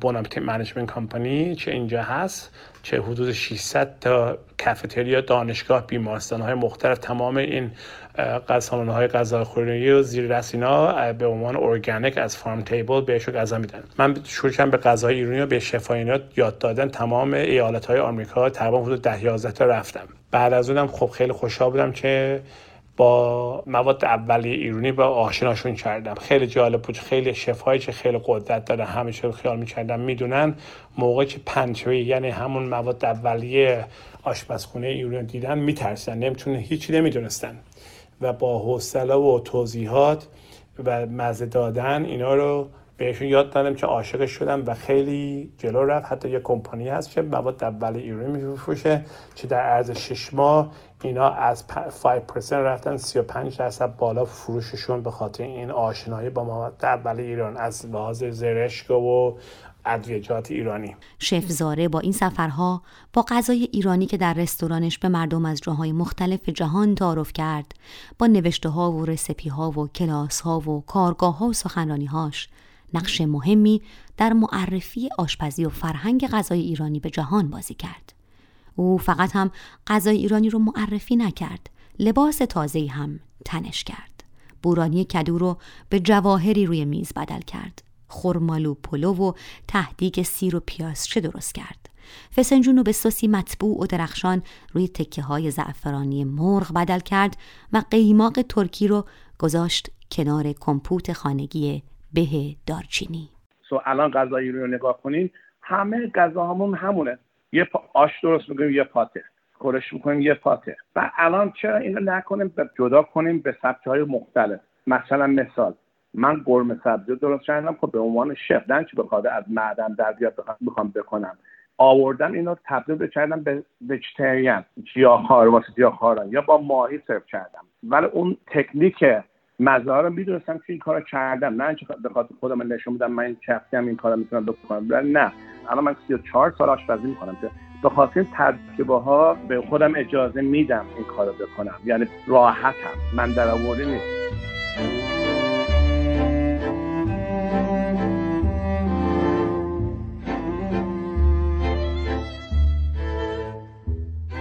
بونامتی منیجمنت کمپانی چه اینجا هست، چه حدود 600 تا کافتریا، دانشگاه، بیمارستان‌های مختلف، تمام این قسمانه‌های غذاخوری و زیردست اینا به عنوان ارگانیک از فارم تیبل بهش غذا میدن. من شروع کردم به غذای ایرانی و به شفاهینات یاد دادن. تمام ایالت‌های آمریکا تقریبا حدود 10-11 تا رفتم. بعد از اونم خب خیلی خوشحال بودم که با مواد اولیه ایرانی با آشناشون کردم. خیلی جالب بود، خیلی شفایی که خیلی قدرت داره. همیشه خیال می‌کردم میدونن موقعی که پنچوی یعنی همون مواد اولیه آشپزخونه ایرانی دیدن میترسن، نمیتونن، هیچی نمیدونستن و با حوصله و توضیحات و مزه دادن اینا رو بهشون یاد دادم که عاشق شدم و خیلی جلو رفت. حتی یه کمپانی هست که مواد اولیه ایرانی میفروشه که در عرض 6 ماه اینا از 5% رفتن 35% بالا فروششون به خاطر این آشنایی با مواد اولیه ایران از لحاظ زرشک و ادویه‌جات ایرانی. شف زاره با این سفرها با غذای ایرانی که در رستورانش به مردم از جاهای مختلف جهان تعارف کرد، با نوشته‌ها و رسیپی‌ها و کلاس‌ها و کارگاه‌ها و سخنرانی‌هاش نقش مهمی در معرفی آشپزی و فرهنگ غذای ایرانی به جهان بازی کرد. او فقط هم غذای ایرانی رو معرفی نکرد، لباس تازه‌ای هم تنش کرد. بورانی کدو رو به جواهری روی میز بدل کرد. خرمالو پلو و تهدیگ سیر و پیاز چه درست کرد. فسنجون رو به سوسی مطبوع و درخشان روی تکه های زعفرانی مرغ بدل کرد و قیماق ترکی رو گذاشت کنار کمپوت خانگی به دارچینی. الان غذایی رو نگاه کنین، همه غذاهامون همونه. یه آش درست میکنیم، یه پاته خورش میکنیم، یه پاته. و الان چرا اینو نکنیم، جدا کنیم به سبک‌های مختلف. مثلا مثال من قرمه سبزی درست کردم که به عنوان شف دانش بخواد از معدن در بیاد میخوام بکنم، آوردم اینو تبدیل کردم به ویجیتریان یا خاران یا با ماهی سرو کردم، ولی اون تکنیک مزار رو میدونستم که این کارو کردم، نه به خاطر خودم نشون بدم من شفتم این کارو میتونم بکنم. نه، الان من 34 سال آشپزی میکنم که به خاطر تجربه‌ها به خودم اجازه میدم این کارو بکنم، یعنی راحتم، من در آوردی نیست.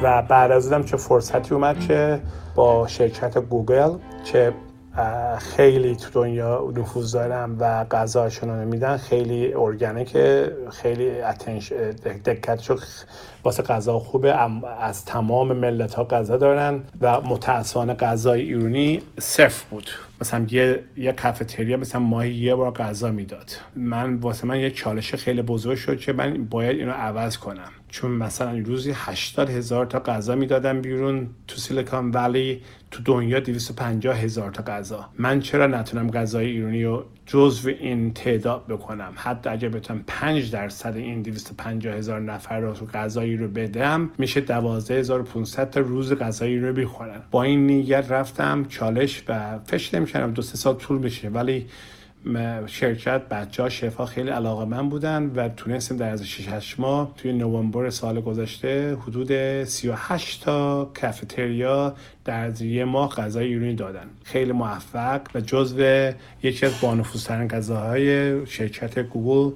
و بعد از اونم چه فرصتی اومد که با شرکت گوگل که خیلی تو دنیا نفوذ دارن و غذاشون رو میدن، خیلی ارگانیک، خیلی دقتش واسه غذا خوبه، از تمام ملت ها غذا دارن و متأسفانه غذای ایرانی صفر بود. مثلا یه کافتریا مثلا ماهی یه بار غذا میداد. واسه من یه چالش خیلی بزرگ شد که من باید اینو عوض کنم، چون مثلا روزی 80,000 تا غذا میدادن بیرون تو سیلیکون ولی، تو دنیا 250,000 تا غذا. من چرا نتونم غذای ایرانی رو جزو این تعداد بکنم؟ حتی اگه بتونم 5% این 250,000 نفر رو غذایی رو بدم، میشه 12,500 تا روز غذایی رو بخورن. با این نیت رفتم چالش و فش نمی‌کنم، 2-3 سال طول میشه، ولی شرکت بچه‌ها شفا خیلی علاقه‌مند بودن و تونستیم در از 6 ماه توی نوامبر سال گذشته حدود 38 تا کافتریا در یه ماه غذای ایرانی دادن. خیلی موفق و جزو یکی از بانفوذترین غذاهای شرکت گوگل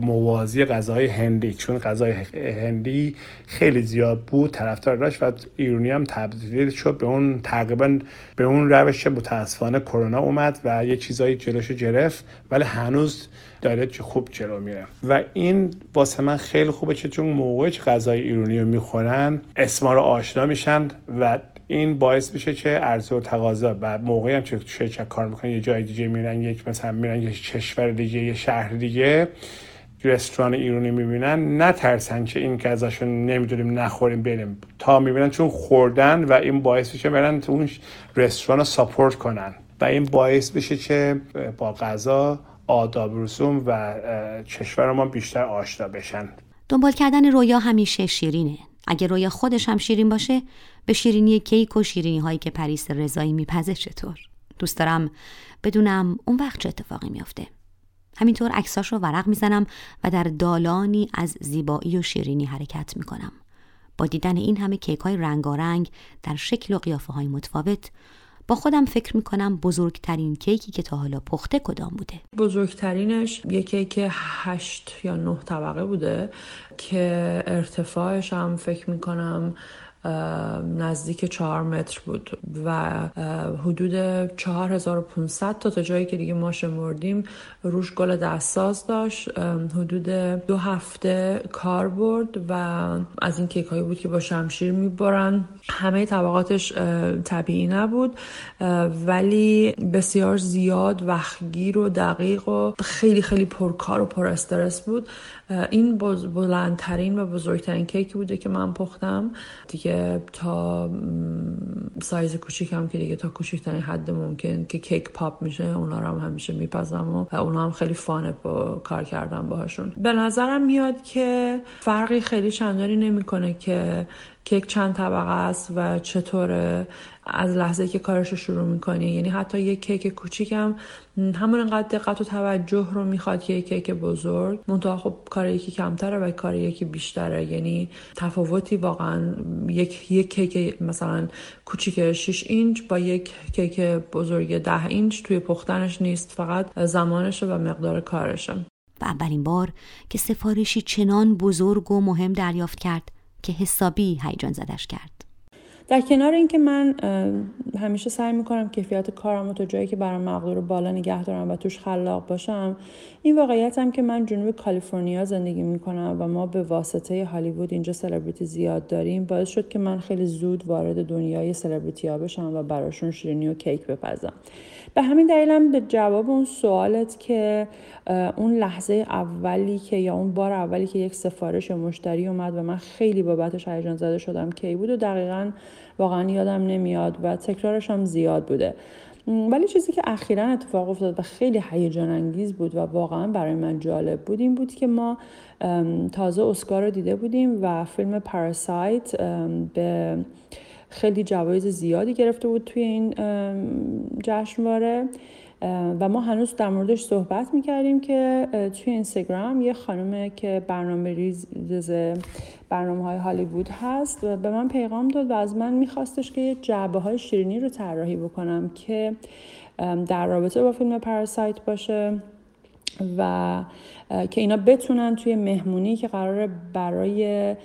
موازی غذای هندی، چون غذای هندی خیلی زیاد بود طرفدار داشت و ایرانی هم تبدیل شد به اون، تقریبا به اون روش. متاسفانه کرونا اومد و یه چیزایی جلوش گرفت، ولی هنوز داره چه خوب جلو میره و این واسه من خیلی خوبه، چون موقعی که غذای ایرانی رو میخورن اسما رو آشنا میشن و این باعث میشه که عرضه و تقاضا و موقعی هم که شرکت کار میکنن یه جای دیگه میرن، یک مثلا میرن یه کشور دیگه، یه شهر دیگه، رستوران ایرانی میبینن، نترسن که این غذاشون نمیدونیم نخوریم بریم، تا میبینن چون خوردن و این باعث میشه برن اون رستوران رو ساپورت کنن و این باعث میشه که با غذا، آداب رسوم و کشور ما بیشتر آشنا بشن. دنبال کردن رویا همیشه شیرینه. اگه رویا خودش هم شیرین باشه، به شیرینی کیک و شیرینی هایی که پریسا رضایی میپزه چطور؟ دوست دارم بدونم اون وقت چه اتفاقی میافته. همینطور عکساش رو ورق میزنم و در دالانی از زیبایی و شیرینی حرکت میکنم. با دیدن این همه کیک های رنگارنگ در شکل و قیافه های متفاوت، با خودم فکر میکنم بزرگترین کیکی که تا حالا پخته کدام بوده؟ بزرگترینش یک کیک 8 یا 9 طبقه بوده که ارتفاعش هم فکر میکنم نزدیک 4 متر بود و حدود 4500 تا جایی که دیگه ما شمردیم روش گل دستساز داشت. حدود 2 هفته کار برد و از این کیک هایی بود که با شمشیر میبرن. همه طبقاتش طبیعی نبود ولی بسیار زیاد وقتگیر و دقیق و خیلی خیلی پرکار و پر استرس بود. این بلندترین و بزرگترین کیک بوده که من پختم دیگه، تا سایز کوچیکم که دیگه تا کوچیکترین حد ممکن که کیک پاپ میشه اونا رو هم همیشه میپزم و اونا هم خیلی فانه با کار کردم باهاشون. به نظرم میاد که فرقی خیلی چندانی نمیکنه که کیک چند طبقه است و چطوره از لحظه که کارش رو شروع میکنی، یعنی حتی یک کیک کوچیک هم همون انقدر دقت و توجه رو میخواد که یک کیک بزرگ، منتها خب کار یکی کمتره و کار یکی بیشتره. یعنی تفاوتی واقعا یک کیک مثلا کوچیک 6 اینچ با یک کیک بزرگ 10 اینچ توی پختنش نیست، فقط زمانشه و مقدار کارشه. و اولین بار که سفارشی چنان بزرگ و مهم دریافت کرد که حسابی هیجان زدش کرد. در کنار اینکه من همیشه سعی میکنم کیفیت کارم رو تا جایی که برام مقدور بالا نگه دارم و توش خلاق باشم، این واقعیت هم که من جنوب کالیفرنیا زندگی میکنم و ما به واسطه هالیوود اینجا سلبریتی زیاد داریم باعث شد که من خیلی زود وارد دنیای سلبریتی‌ها بشم و براشون شیرینی و کیک بپزم. به همین دلیل هم به جواب اون سوالت که اون لحظه اولی که یا اون بار اولی که یک سفارش مشتری اومد و من خیلی بابتش هیجان زده شدم کی بود و دقیقاً واقعا یادم نمیاد و تکرارش هم زیاد بوده. ولی چیزی که اخیراً اتفاق افتاد و خیلی هیجان انگیز بود و واقعا برای من جالب بود این بود که ما تازه اسکار رو دیده بودیم و فیلم پاراسایت به خیلی جوایز زیادی گرفته بود توی این جشنواره و ما هنوز در موردش صحبت میکردیم که توی اینستاگرام یه خانومه که برنامه‌های هالیوود هست و به من پیغام داد و از من میخواستش که یه جعبه‌های شیرینی رو طراحی بکنم که در رابطه با فیلم پاراسایت باشه و که اینا بتونن توی مهمونی که قراره برای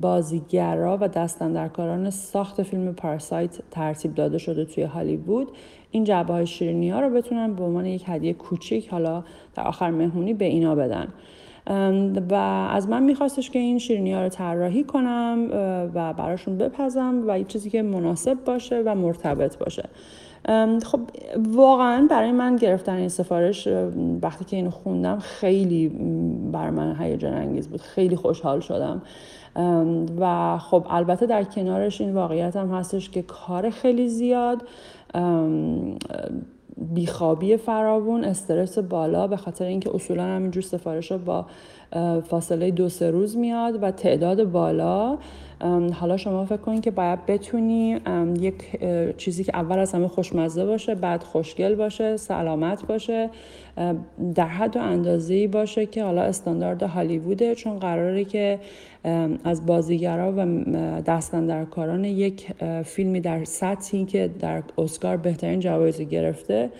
بازیگرا و دستاندرکاران ساخت فیلم پاراسایت ترتیب داده شده توی هالیوود، این جعبه‌های شیرینی‌ها رو بتونن به عنوان یک هدیه کوچیک حالا در آخر مهمونی به اینا بدن و از من میخواستش که این شیرینی‌ها رو طراحی کنم و براشون بپزم و یه چیزی که مناسب باشه و مرتبط باشه. خب واقعا برای من گرفتن این سفارش وقتی که اینو خوندم خیلی برای من هیجان انگیز بود، خیلی خوشحال شدم و خب البته در کنارش این واقعیت هم هستش که کار خیلی زیاد، بیخوابی فراوون، استرس بالا به خاطر اینکه اصولا همینجور سفارش ها با فاصله 2-3 روز میاد و تعداد بالا. حالا شما فکر کنید که باید بتونی یک چیزی که اول از همه خوشمزه باشه، بعد خوشگل باشه، سلامت باشه، در حد و اندازه‌ای باشه که حالا استاندارد هالیووده، چون قراره که از بازیگرا و دستاندرکاران یک فیلمی در سطحی که در اسکار بهترین جوایز گرفته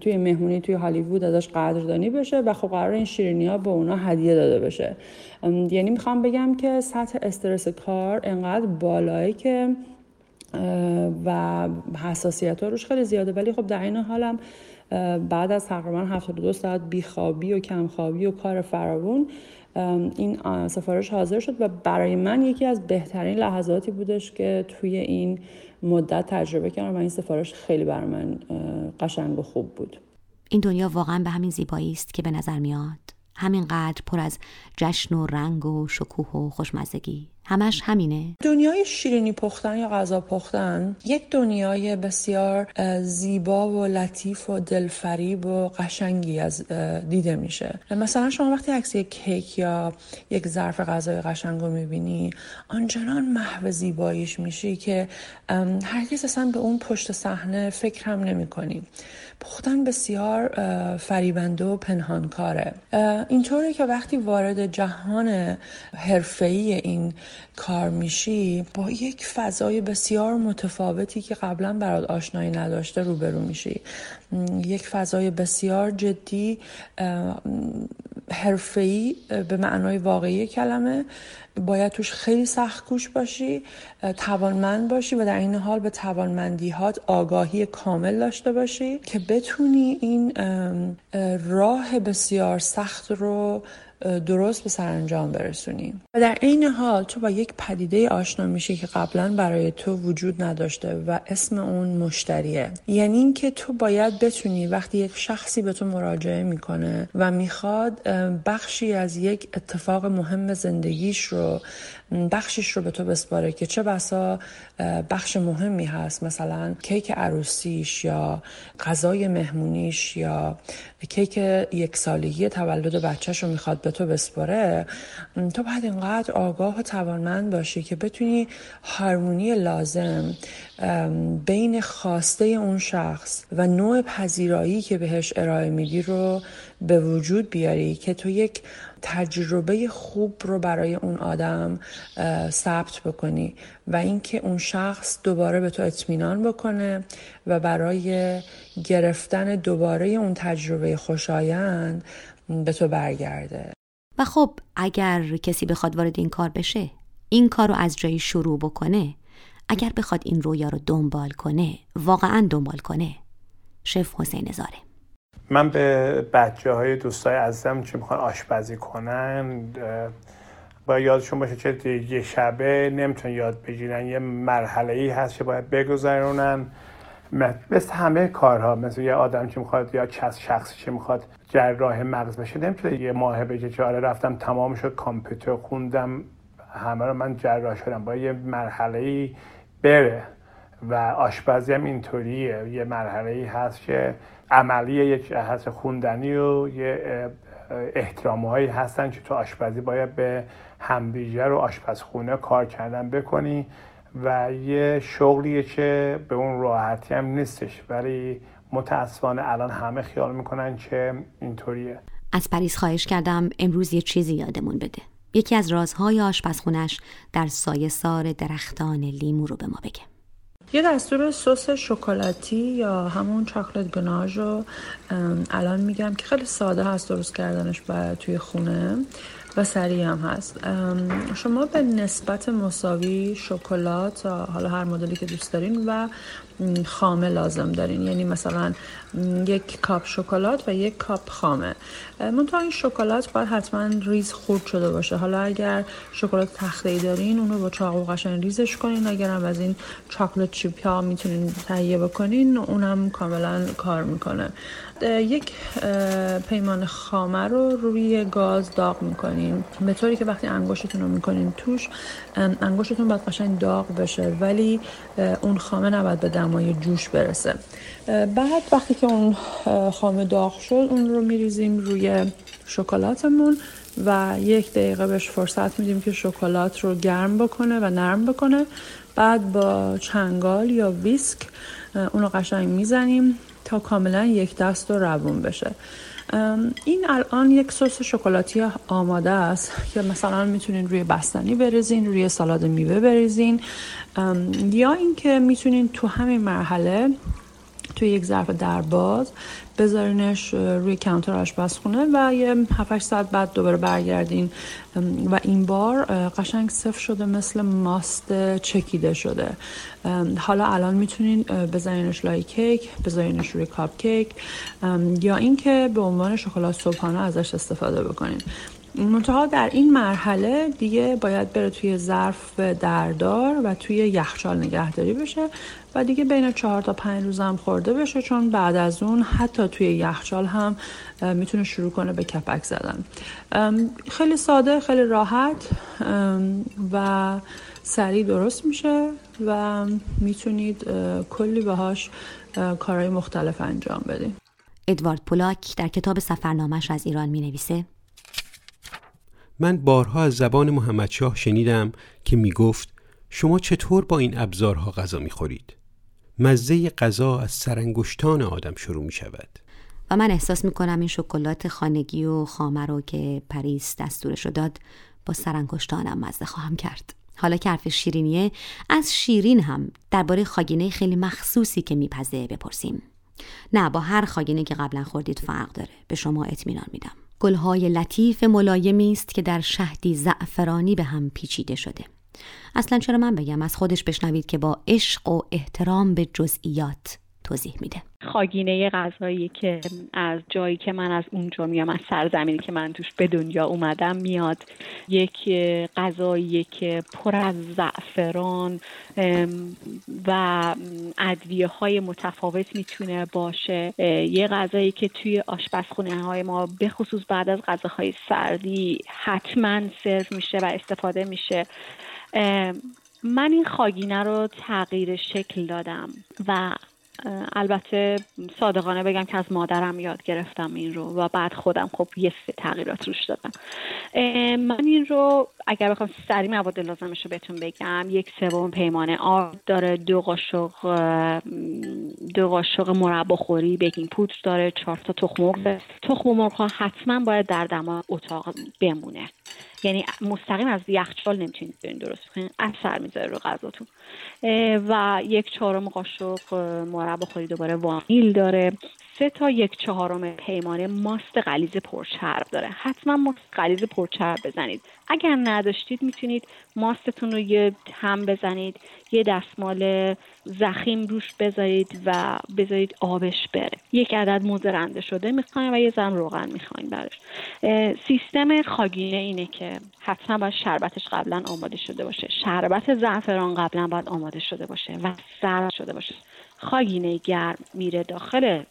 توی مهمونی توی هالیوود ازش قدردانی بشه و خب قراره این شیرینی‌ها به اونا هدیه داده بشه. یعنی میخوام بگم که سطح استرس کار انقدر بالایی که و حساسیت‌ها روش خیلی زیاده، ولی خب در این حال هم بعد از تقریبا 72 ساعت بیخوابی و کمخوابی و کار فراوون این سفارش حاضر شد و برای من یکی از بهترین لحظاتی بودش که توی این مدت تجربه کردم و این سفارش خیلی برای من قشنگ و خوب بود. این دنیا واقعا به همین زیبایی است که به نظر میاد، همینقدر پر از جشن و رنگ و شکوه و خوشمزگی. همش همینه. دنیای شیرینی پختن یا غذا پختن یک دنیای بسیار زیبا و لطیف و دلفریب و قشنگی از دیده میشه. مثلا شما وقتی عکس یک کیک یا یک ظرف غذای قشنگ رو میبینی آنچنان محو زیباییش میشی که هرگز اصلا به اون پشت صحنه فکر هم نمیکنی. پختن بسیار فریبنده و پنهانکاره، اینطوره که وقتی وارد جهان حرفه‌ای این کار میشی با یک فضای بسیار متفاوتی که قبلا برات آشنایی نداشته روبرو میشی، یک فضای بسیار جدی، حرفه‌ای به معنای واقعی کلمه، باید توش خیلی سخت‌کوش باشی، توانمند باشی و در این حال به توانمندی‌هات آگاهی کامل داشته باشی که بتونی این راه بسیار سخت رو درست به سرانجام برسونیم. و در عین حال تو با یک پدیده آشنا میشی که قبلا برای تو وجود نداشته و اسم اون مشتریه. یعنی این که تو باید بتونی وقتی یک شخصی به تو مراجعه میکنه و میخواد بخشی از یک اتفاق مهم زندگیش رو، بخشش رو به تو بسپاره که چه بسا بخش مهمی هست، مثلا کیک عروسیش یا غذای مهمونیش یا کیک یک سالگی تولد بچه‌ش رو میخواد به تو بسپاره، تو باید اینقدر آگاه و توانمند باشی که بتونی هارمونی لازم بین خواسته اون شخص و نوع پذیرایی که بهش ارائه میدی رو به وجود بیاری که تو یک تجربه خوب رو برای اون آدم ثبت بکنی و اینکه اون شخص دوباره به تو اطمینان بکنه و برای گرفتن دوباره اون تجربه خوشایند به تو برگرده. و خب اگر کسی بخواد وارد این کار بشه، این کار رو از جایی شروع بکنه، اگر بخواد این رویا رو دنبال کنه، واقعا دنبال کنه، شف حسین زاره. من به بچه های دوستای عزیزم چه میخوان آشپزی کنن، باید یادشون باشه چه یه شبه نمیتون یاد بگیرن، یه مرحله‌ای هست که باید بگذرونن. مثل همه کارها، مثل یه آدم چه میخواد، یا شخصی چه میخواد جراح مغز بشه، نمیتونه یه ماه بگه چاره رفتم تمام شد کامپیوتر خوندم همه رو من جراح شدم. باید یه مرحله‌ای بره و آشپزی هم اینطوریه، یه مرحله‌ای هست که عملیه، یک هست خوندنی و یه احترام‌هایی هستن که تو آشپزی باید به همدیگه رو آشپزخونه کار کردن بکنی و یه شغلیه که به اون راحتی هم نیستش، ولی متاسفانه الان همه خیال میکنن که اینطوریه. از پریس خواهش کردم امروز یه چیزی یادمون بده، یکی از رازهای آشپزخونش در سایه‌سار درختان لیمو رو به ما بگه. یه دستور سس شکلاتی یا همون چاکلت گناژ رو الان میگم که خیلی ساده هست درست کردنش توی خونه و سریع هم هست. شما به نسبت مساوی شکلات، حالا هر مدلی که دوست دارین، و خامه لازم دارین، یعنی مثلا 1 کاپ شکلات و 1 کاپ خامه. منتها این شکلات باید حتما ریز خورد شده باشه. حالا اگر شکلات تخته‌ای دارین اون رو با چاقو قشنگ ریزش کنین، اگر هم از این چاکلت چیپ‌ها میتونین تهیه بکنین اونم کاملا کار میکنه. 1 پیمانه خامه رو روی گاز داغ میکنین به طوری که وقتی انگشتتون رو میکنین توش انگشتتون باید قشنگ داغ بشه، ولی اون خامه نباید به دمای جوش برسه. بعد وقتی که اون خامه داغ شد اون رو میریزیم روی شکلاتمون و 1 دقیقه بهش فرصت میدیم که شکلات رو گرم بکنه و نرم بکنه. بعد با چنگال یا ویسک اون رو قشنگ میزنیم تا کاملا یک دست و روون بشه. این الان 1 سس شکلاتی آماده است که مثلا میتونین روی بستنی بریزین، روی سالاد میوه بریزین، یا اینکه میتونین تو همین مرحله توی 1 ظرف درباز بذارینش روی کانتر آشپزخونه و یه 7-8 ساعت بعد دوباره برگردین و این بار قشنگ سفت شده، مثل ماست چکیده شده. حالا الان میتونین بذارینش لای کیک، بذارینش روی کاپ کیک، یا اینکه به عنوان شکلات صبحانه ازش استفاده بکنین. منتها در این مرحله دیگه باید بره توی ظرف دردار و توی یخچال نگهداری بشه و دیگه بین 4 تا 5 روز هم خورده بشه، چون بعد از اون حتی توی یخچال هم میتونه شروع کنه به کپک زدن. خیلی ساده، خیلی راحت و سریع درست میشه و میتونید کلی باهاش کارهای مختلف انجام بدید. ادوارد پولاک در کتاب سفرنامه‌اش از ایران مینویسه: من بارها از زبان محمدشاه شنیدم که میگفت شما چطور با این ابزارها غذا میخورید؟ مزه غذا از سرانگشتان آدم شروع میشود. و من احساس میکنم این شکلات خانگی و خامه رو که پریس دستورش رو داد با سرانگشتانم مزه خواهم کرد. حالا که حرف شیرینیه، از شیرین هم درباره خاگینه خیلی مخصوصی که میپزه بپرسیم. نه، با هر خاگینه که قبلا خوردید فرق داره. به شما اطمینان میدم. گلهای لطیف ملایمی است که در شهدی زعفرانی به هم پیچیده شده. اصلا چرا من بگم، از خودش بشنوید که با عشق و احترام به جزئیات توضیح میده. خاگینه غذایی که از جایی که من از اونجا میام، از سرزمینی که من توش به دنیا اومدم میاد. یک غذایی که پر از زعفران و ادویه های متفاوت میتونه باشه. یه غذایی که توی آشپزخونه های ما به خصوص بعد از غذاهای سردی حتما سرو میشه و استفاده میشه. من این خاگینه رو تغییر شکل دادم و البته صادقانه بگم که از مادرم یاد گرفتم این رو و بعد خودم خب یه سری تغییرات روش دادم. من این رو اگر بخوام سریع مواد لازمش رو بهتون بگم، 1/3 پیمانه آرد داره، 2 قاشق مربا خوری بیکینگ پودر داره، 4 تخم مرغ. تخم مرغ ها حتما باید در دما اتاق بمونه، یعنی مستقیم از یخچال نمیتونید درست کنید، اثر میذاره رو غذاتون. و 1/4 قاشق مربا خوری دوباره وانیل داره. 3 تا 1/4 پیمانه ماست غلیظ پرچرب داره. حتما ماست غلیظ پرچرب بزنید. اگر نداشتید میتونید ماستتون رو یه هم بزنید، یه دستمال زخیم روش بذارید و بذارید آبش بره. 1 عدد موز رنده شده میخواین و 1 زن روغن میخواین براش. سیستم خاگینه اینه که حتما باید شربتش قبلا آماده شده باشه. شربت زعفران قبلا باید آماده شده باشه و سرد شده باشه. خاگینه گرم میره داخل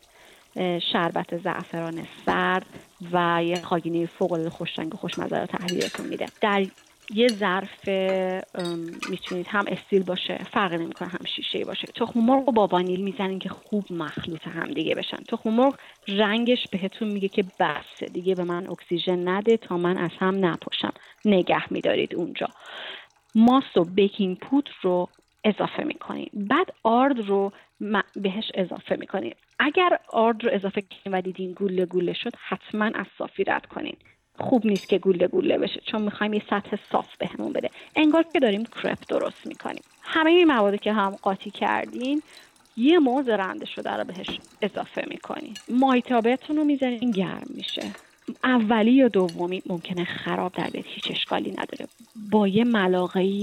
شربت زعفران سرد و یه خاگینه فوق‌العاده خوشرنگ و خوشمزه رو تحویلتون میده. در یه ظرف میتونید هم استیل باشه، فرق نمیکنه، هم شیشه‌ای باشه. تخم مرغ با وانیل میزنین که خوب مخلوط هم دیگه بشن. تخم مرغ رنگش بهتون میگه که بس دیگه به من اکسیژن نده تا من از هم نپاشم، نگه میدارید اونجا. ماست و بیکینگ پودر رو اضافه میکنید، بعد آرد رو بهش اضافه میکنید. اگر آرد رو اضافه کنید و دیدین گوله گوله شد، حتما از صافی رد کنید. خوب نیست که گوله گوله بشه، چون میخوایم یه سطح صاف بهمون بده، انگار که داریم کرپ درست میکنیم. همه این مواد که هم قاطی کردین، یه موز رنده شده رو بهش اضافه میکنین. مایتابتون رو میزنین گرم میشه. اولی یا دومی ممکنه خراب در بیاد، هیچ اشکالی نداره. با یه ملاقه‌ای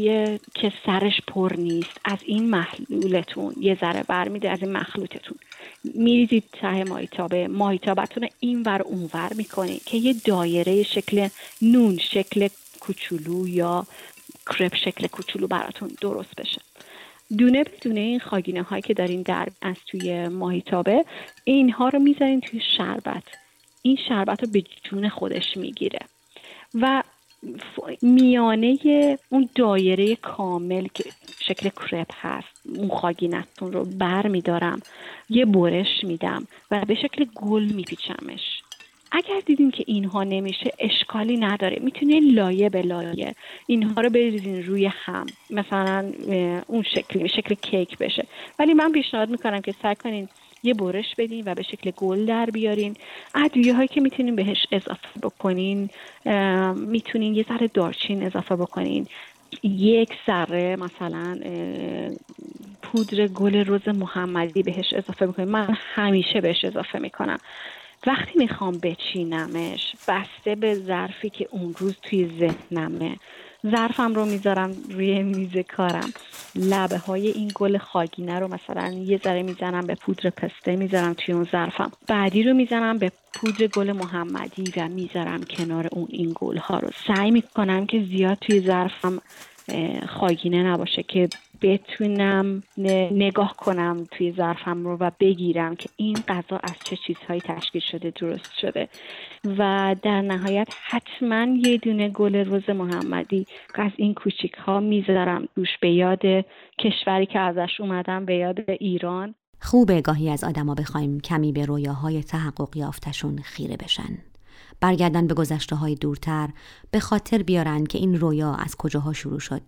که سرش پر نیست از این محلولتون یه ذره برمی‌ده، از این مخلوطتون میریزید ته مایتابه. مایتابتون رو اینور اونور می‌کنید که یه دایره شکل نون شکل کوچولو یا کرپ شکل کوچولو براتون درست بشه. دونه بدونه این خاگینه هایی که دارین از توی مایتابه، اینها رو می‌ذارین توی شربت. این شربت رو به جون خودش میگیره و میانه اون دایره کامل که شکل کرپ هست، اون خاگینتون رو بر میدارم، یه برش میدم و به شکل گل میپیچمش. اگر دیدین که اینها نمیشه، اشکالی نداره، میتونین لایه به لایه اینها رو بریزین روی هم، مثلا اون شکل کیک بشه. ولی من پیشنهاد میکنم که سعی کنین یه برش بدین و به شکل گل در بیارین. ادویه هایی که میتونین بهش اضافه بکنین، میتونین یه ذره دارچین اضافه بکنین، 1 ذره مثلا پودر گل رز محمدی بهش اضافه بکنین. من همیشه بهش اضافه میکنم وقتی میخوام بچینمش، بسته به ظرفی که اون روز توی ذهنمه. ظرفم رو میذارم روی میز کارم، لبه های این گل خاگینه رو مثلا یه ذره میزنم به پودر پسته، میذارم توی اون ظرفم. بعدی رو میزنم به پودر گل محمدی و میذارم کنار اون این گل ها رو. سعی میکنم که زیاد توی ظرفم خاگینه نباشه که بتونم نگاه کنم توی ظرفم رو و بگیرم که این غذا از چه چیزهایی تشکیل شده، درست شده. و در نهایت حتما یه دونه گل رز محمدی از این کوچیک ها میذارم دوش، به یاد کشوری که ازش اومدم، به یاد ایران. خوبه گاهی از آدما بخوایم کمی به رویاهای تحقق یافتشون خیره بشن، برگردن به گذشته‌های دورتر، به خاطر بیارن که این رویا از کجاها شروع شد.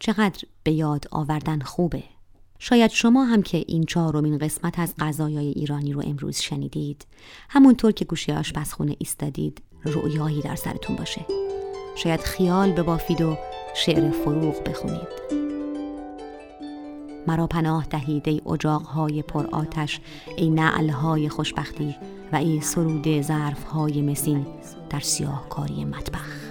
چقدر به یاد آوردن خوبه. شاید شما هم که این 4مین قسمت از غذایای ایرانی رو امروز شنیدید، همونطور که گوشه آشپزخونه ایستادید، رویایی در سرتون باشه. شاید خیال ببافید و شعر فروغ بخونید. مرا پناه دهید ای اجاق‌های پر آتش، ای نعل‌های خوشبختی و ای سرود ظرف‌های مسین در سیاهکاری مطبخ.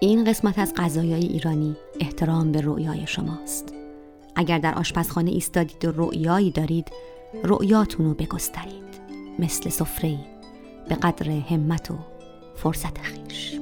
این قسمت از غذایای ایرانی احترام به رؤیای شماست. اگر در آشپزخانه ایستادید و رؤیایی دارید، رؤیاتون رو بگسترید، مثل سفره‌ای به قدر همت و فرصت خویش.